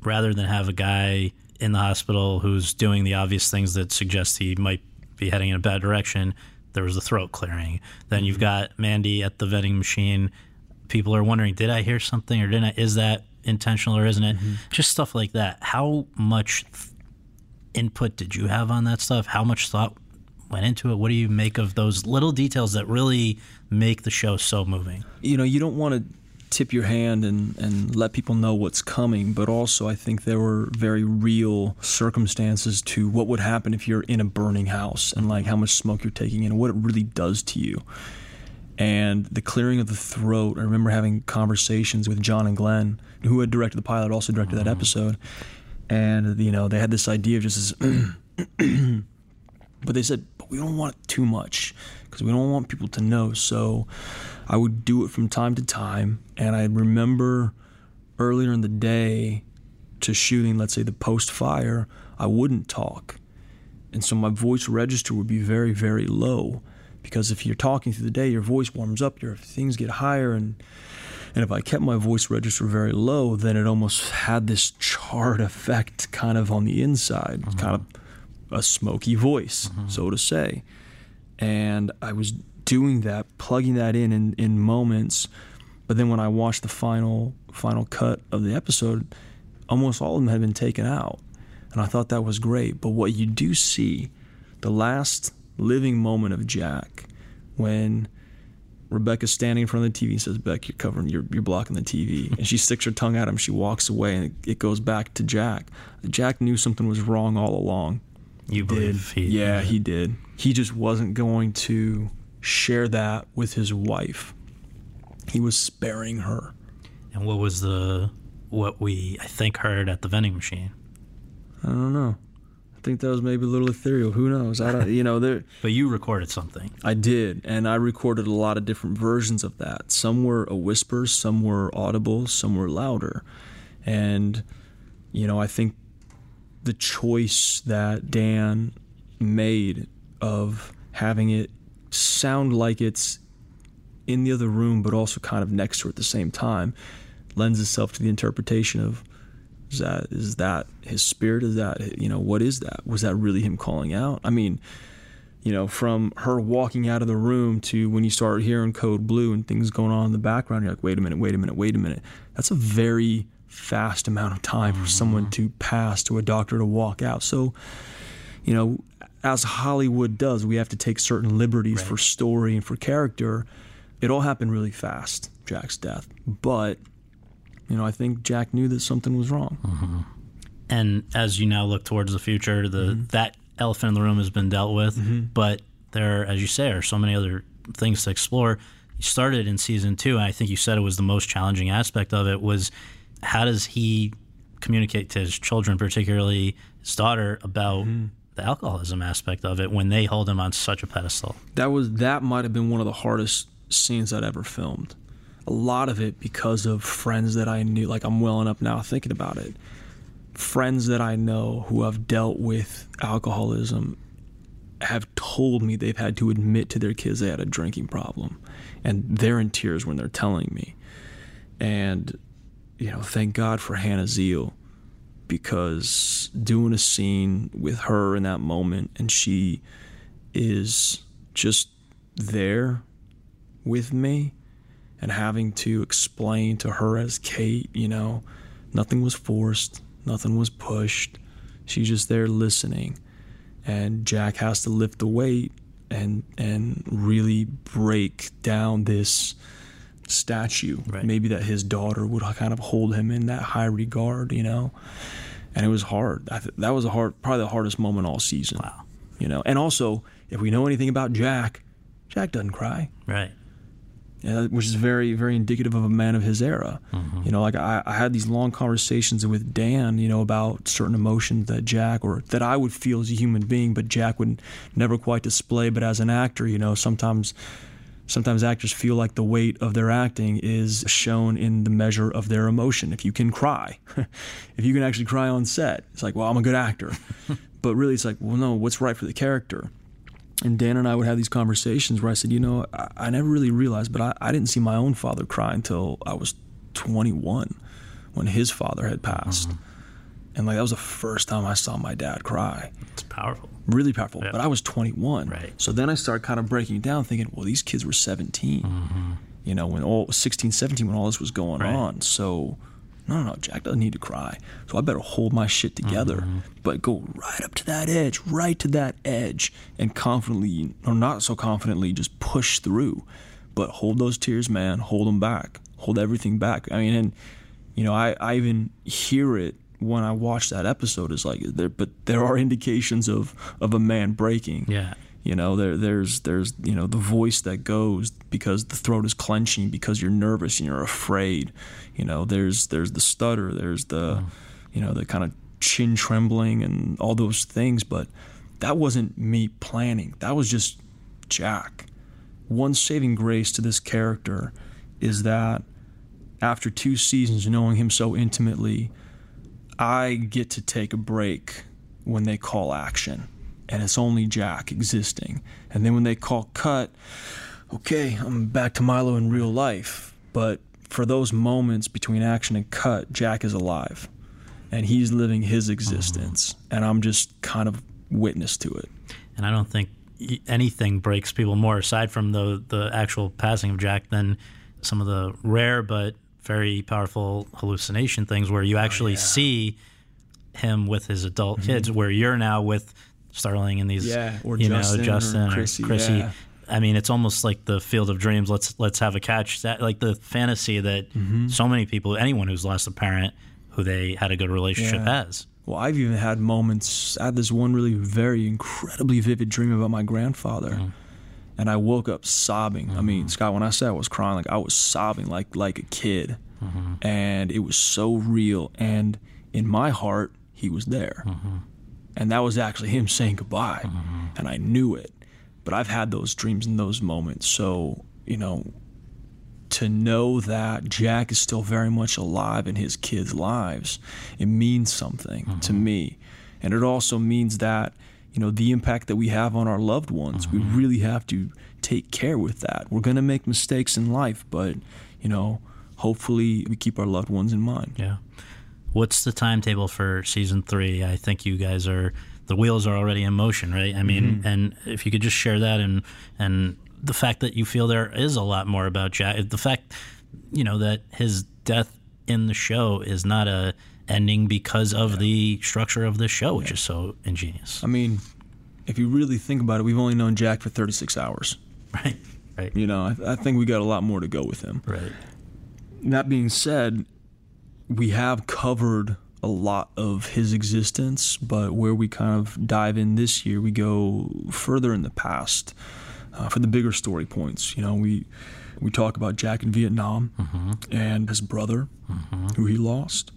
rather than have a guy in the hospital who's doing the obvious things that suggest he might be heading in a bad direction, there was the throat clearing. Then you've got Mandy at the vending machine. People are wondering, did I hear something or didn't I? Is that intentional or isn't it? Just stuff like that. How much input did you have on that stuff? How much thought went into it? What do you make of those little details that really make the show so moving? You know, you don't want to tip your hand and let people know what's coming, but also I think there were very real circumstances to what would happen if you're in a burning house and like how much smoke you're taking and what it really does to you. And the clearing of the throat, I remember having conversations with John and Glenn, who had directed the pilot, also directed that episode, and, you know, they had this idea of just this but they said, but we don't want it too much because we don't want people to know. So I would do it from time to time. And I remember earlier in the day to shooting, let's say, the post-fire, I wouldn't talk. And so my voice register would be very, very low, because if you're talking through the day, your voice warms up, your things get higher. And if I kept my voice register very low, then it almost had this charred effect kind of on the inside, kind of a smoky voice, so to say. And I was doing that, plugging that in moments. But then when I watched the final cut of the episode, almost all of them had been taken out. And I thought that was great. But what you do see, the last living moment of Jack, when Rebecca's standing in front of the TV and says, Beck, you're blocking the TV. And she sticks her tongue at him. She walks away, and it goes back to Jack. Jack knew something was wrong all along. You believe he did? Yeah, he did. He just wasn't going to share that with his wife. He was sparing her. And what was what we, I think, heard at the vending machine? I don't know. I think that was maybe a little ethereal. Who knows? I don't, But you recorded something. I did, and I recorded a lot of different versions of that. Some were a whisper, some were audible, some were louder. And, you know, I think the choice that Dan made of having it sound like it's in the other room, but also kind of next to her at the same time, lends itself to the interpretation of, is that his spirit? Is that, what is that? Was that really him calling out? I mean, from her walking out of the room to when you start hearing Code Blue and things going on in the background, you're like, wait a minute. That's a very fast amount of time for someone to pass, to a doctor to walk out. So, as Hollywood does, we have to take certain liberties for story and for character. It all happened really fast, Jack's death. But, I think Jack knew that something was wrong. Mm-hmm. And as you now look towards the future, that elephant in the room has been dealt with. Mm-hmm. But there, as you say, are so many other things to explore. You started in season 2, and I think you said it was the most challenging aspect of it was how does he communicate to his children, particularly his daughter, about the alcoholism aspect of it when they hold him on such a pedestal? That might have been one of the hardest scenes I'd ever filmed. A lot of it because of friends that I knew, like I'm welling up now thinking about it. Friends that I know who have dealt with alcoholism have told me they've had to admit to their kids they had a drinking problem. And they're in tears when they're telling me. And, thank God for Hannah Zeal, because doing a scene with her in that moment and she is just there with me. And having to explain to her as Kate, nothing was forced, nothing was pushed. She's just there listening. And Jack has to lift the weight and really break down this statue. Right. Maybe that his daughter would kind of hold him in that high regard, And it was hard. That was probably the hardest moment all season. Wow. And also, if we know anything about Jack, Jack doesn't cry. Right. Which is very, very indicative of a man of his era. Mm-hmm. I had these long conversations with Dan, about certain emotions that Jack, or that I would feel as a human being, but Jack would never quite display. But as an actor, sometimes actors feel like the weight of their acting is shown in the measure of their emotion. If you can cry, if you can actually cry on set, it's like, well, I'm a good actor. But really, it's like, well, no, what's right for the character? And Dan and I would have these conversations where I said, I never really realized, but I didn't see my own father cry until I was 21 when his father had passed. Mm-hmm. And that was the first time I saw my dad cry. It's powerful. Really powerful. Yep. But I was 21. Right. So then I started kind of breaking it down thinking, well, these kids were 17, when 16, 17, when all this was going on. So no, Jack doesn't need to cry. So I better hold my shit together, but go right to that edge, and confidently, or not so confidently, just push through. But hold those tears, man. Hold them back. Hold everything back. I mean, and, I even hear it when I watch that episode. It's like, there are indications of a man breaking. Yeah. There's the voice that goes because the throat is clenching, because you're nervous and you're afraid. There's the stutter, there's the, the kind of chin trembling and all those things. But that wasn't me planning. That was just Jack. One saving grace to this character is that after 2 seasons, knowing him so intimately, I get to take a break when they call action. And it's only Jack existing. And then when they call cut, okay, I'm back to Milo in real life. But for those moments between action and cut, Jack is alive. And he's living his existence. And I'm just kind of witness to it. And I don't think anything breaks people more, aside from the actual passing of Jack, than some of the rare but very powerful hallucination things where you actually see him with his adult kids, where you're now with Starling and these, or Justin or Chrissy. Yeah. I mean, it's almost like the Field of Dreams. Let's have a catch. That, like the fantasy that so many people, anyone who's lost a parent who they had a good relationship has. Well, I've even had moments. I had this one really very incredibly vivid dream about my grandfather, and I woke up sobbing. I mean, Scott, when I said I was crying, I was sobbing like a kid, and it was so real. And in my heart, he was there. And that was actually him saying goodbye. Mm-hmm. And I knew it. But I've had those dreams and those moments. So, you know, to know that Jack is still very much alive in his kids' lives, it means something mm-hmm. to me. And it also means that, you know, the impact that we have on our loved ones, mm-hmm. we really have to take care with that. We're going to make mistakes in life, but, you know, hopefully we keep our loved ones in mind. Yeah. What's the timetable for season 3? I think you guys are, the wheels are already in motion, right? I mean, mm-hmm. and if you could just share that and the fact that you feel there is a lot more about Jack, the fact, you know, that his death in the show is not a ending because of yeah. the structure of the show, which yeah. is so ingenious. I mean, if you really think about it, we've only known Jack for 36 hours. Right, right. You know, I think we got a lot more to go with him. Right. That being said, we have covered a lot of his existence, but where we kind of dive in this year, we go further in the past for the bigger story points. You know, we talk about Jack in Vietnam mm-hmm. and his brother, mm-hmm. who he lost.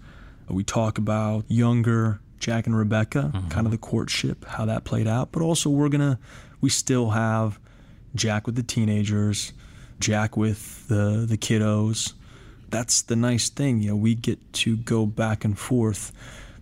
We talk about younger Jack and Rebecca, mm-hmm. kind of the courtship, how that played out. But also we still have Jack with the teenagers, Jack with the kiddos. That's the nice thing. You know, we get to go back and forth.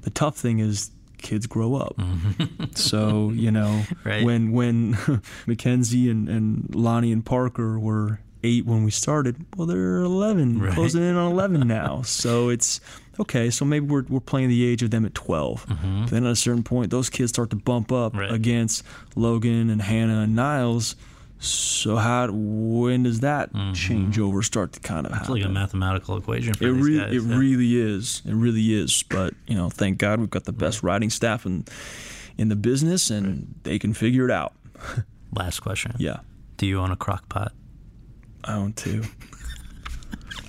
The tough thing is kids grow up. Mm-hmm. So, you know, right. when Mackenzie and Lonnie and Parker were 8 when we started, well, they're 11, right. closing in on 11 now. So it's... okay, so maybe we're playing the age of them at 12. Mm-hmm. But then at a certain point, those kids start to bump up right. against Logan and Hannah and Niles. So when does that mm-hmm. changeover start to kind of happen? It's like a mathematical equation for these guys. It really is. It really is. But, you know, thank God we've got the best right. writing staff in the business, and right. they can figure it out. Last question. Yeah. Do you own a crock pot? I own 2.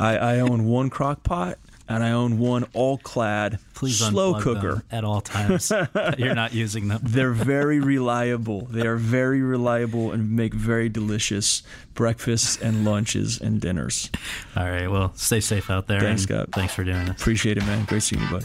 I own 1 crock pot. And I own 1 all-clad slow cooker. At all times. You're not using them. They're very reliable. They are very reliable and make very delicious breakfasts and lunches and dinners. All right. Well, stay safe out there. Thanks, Scott. Thanks for doing this. Appreciate it, man. Great seeing you, bud.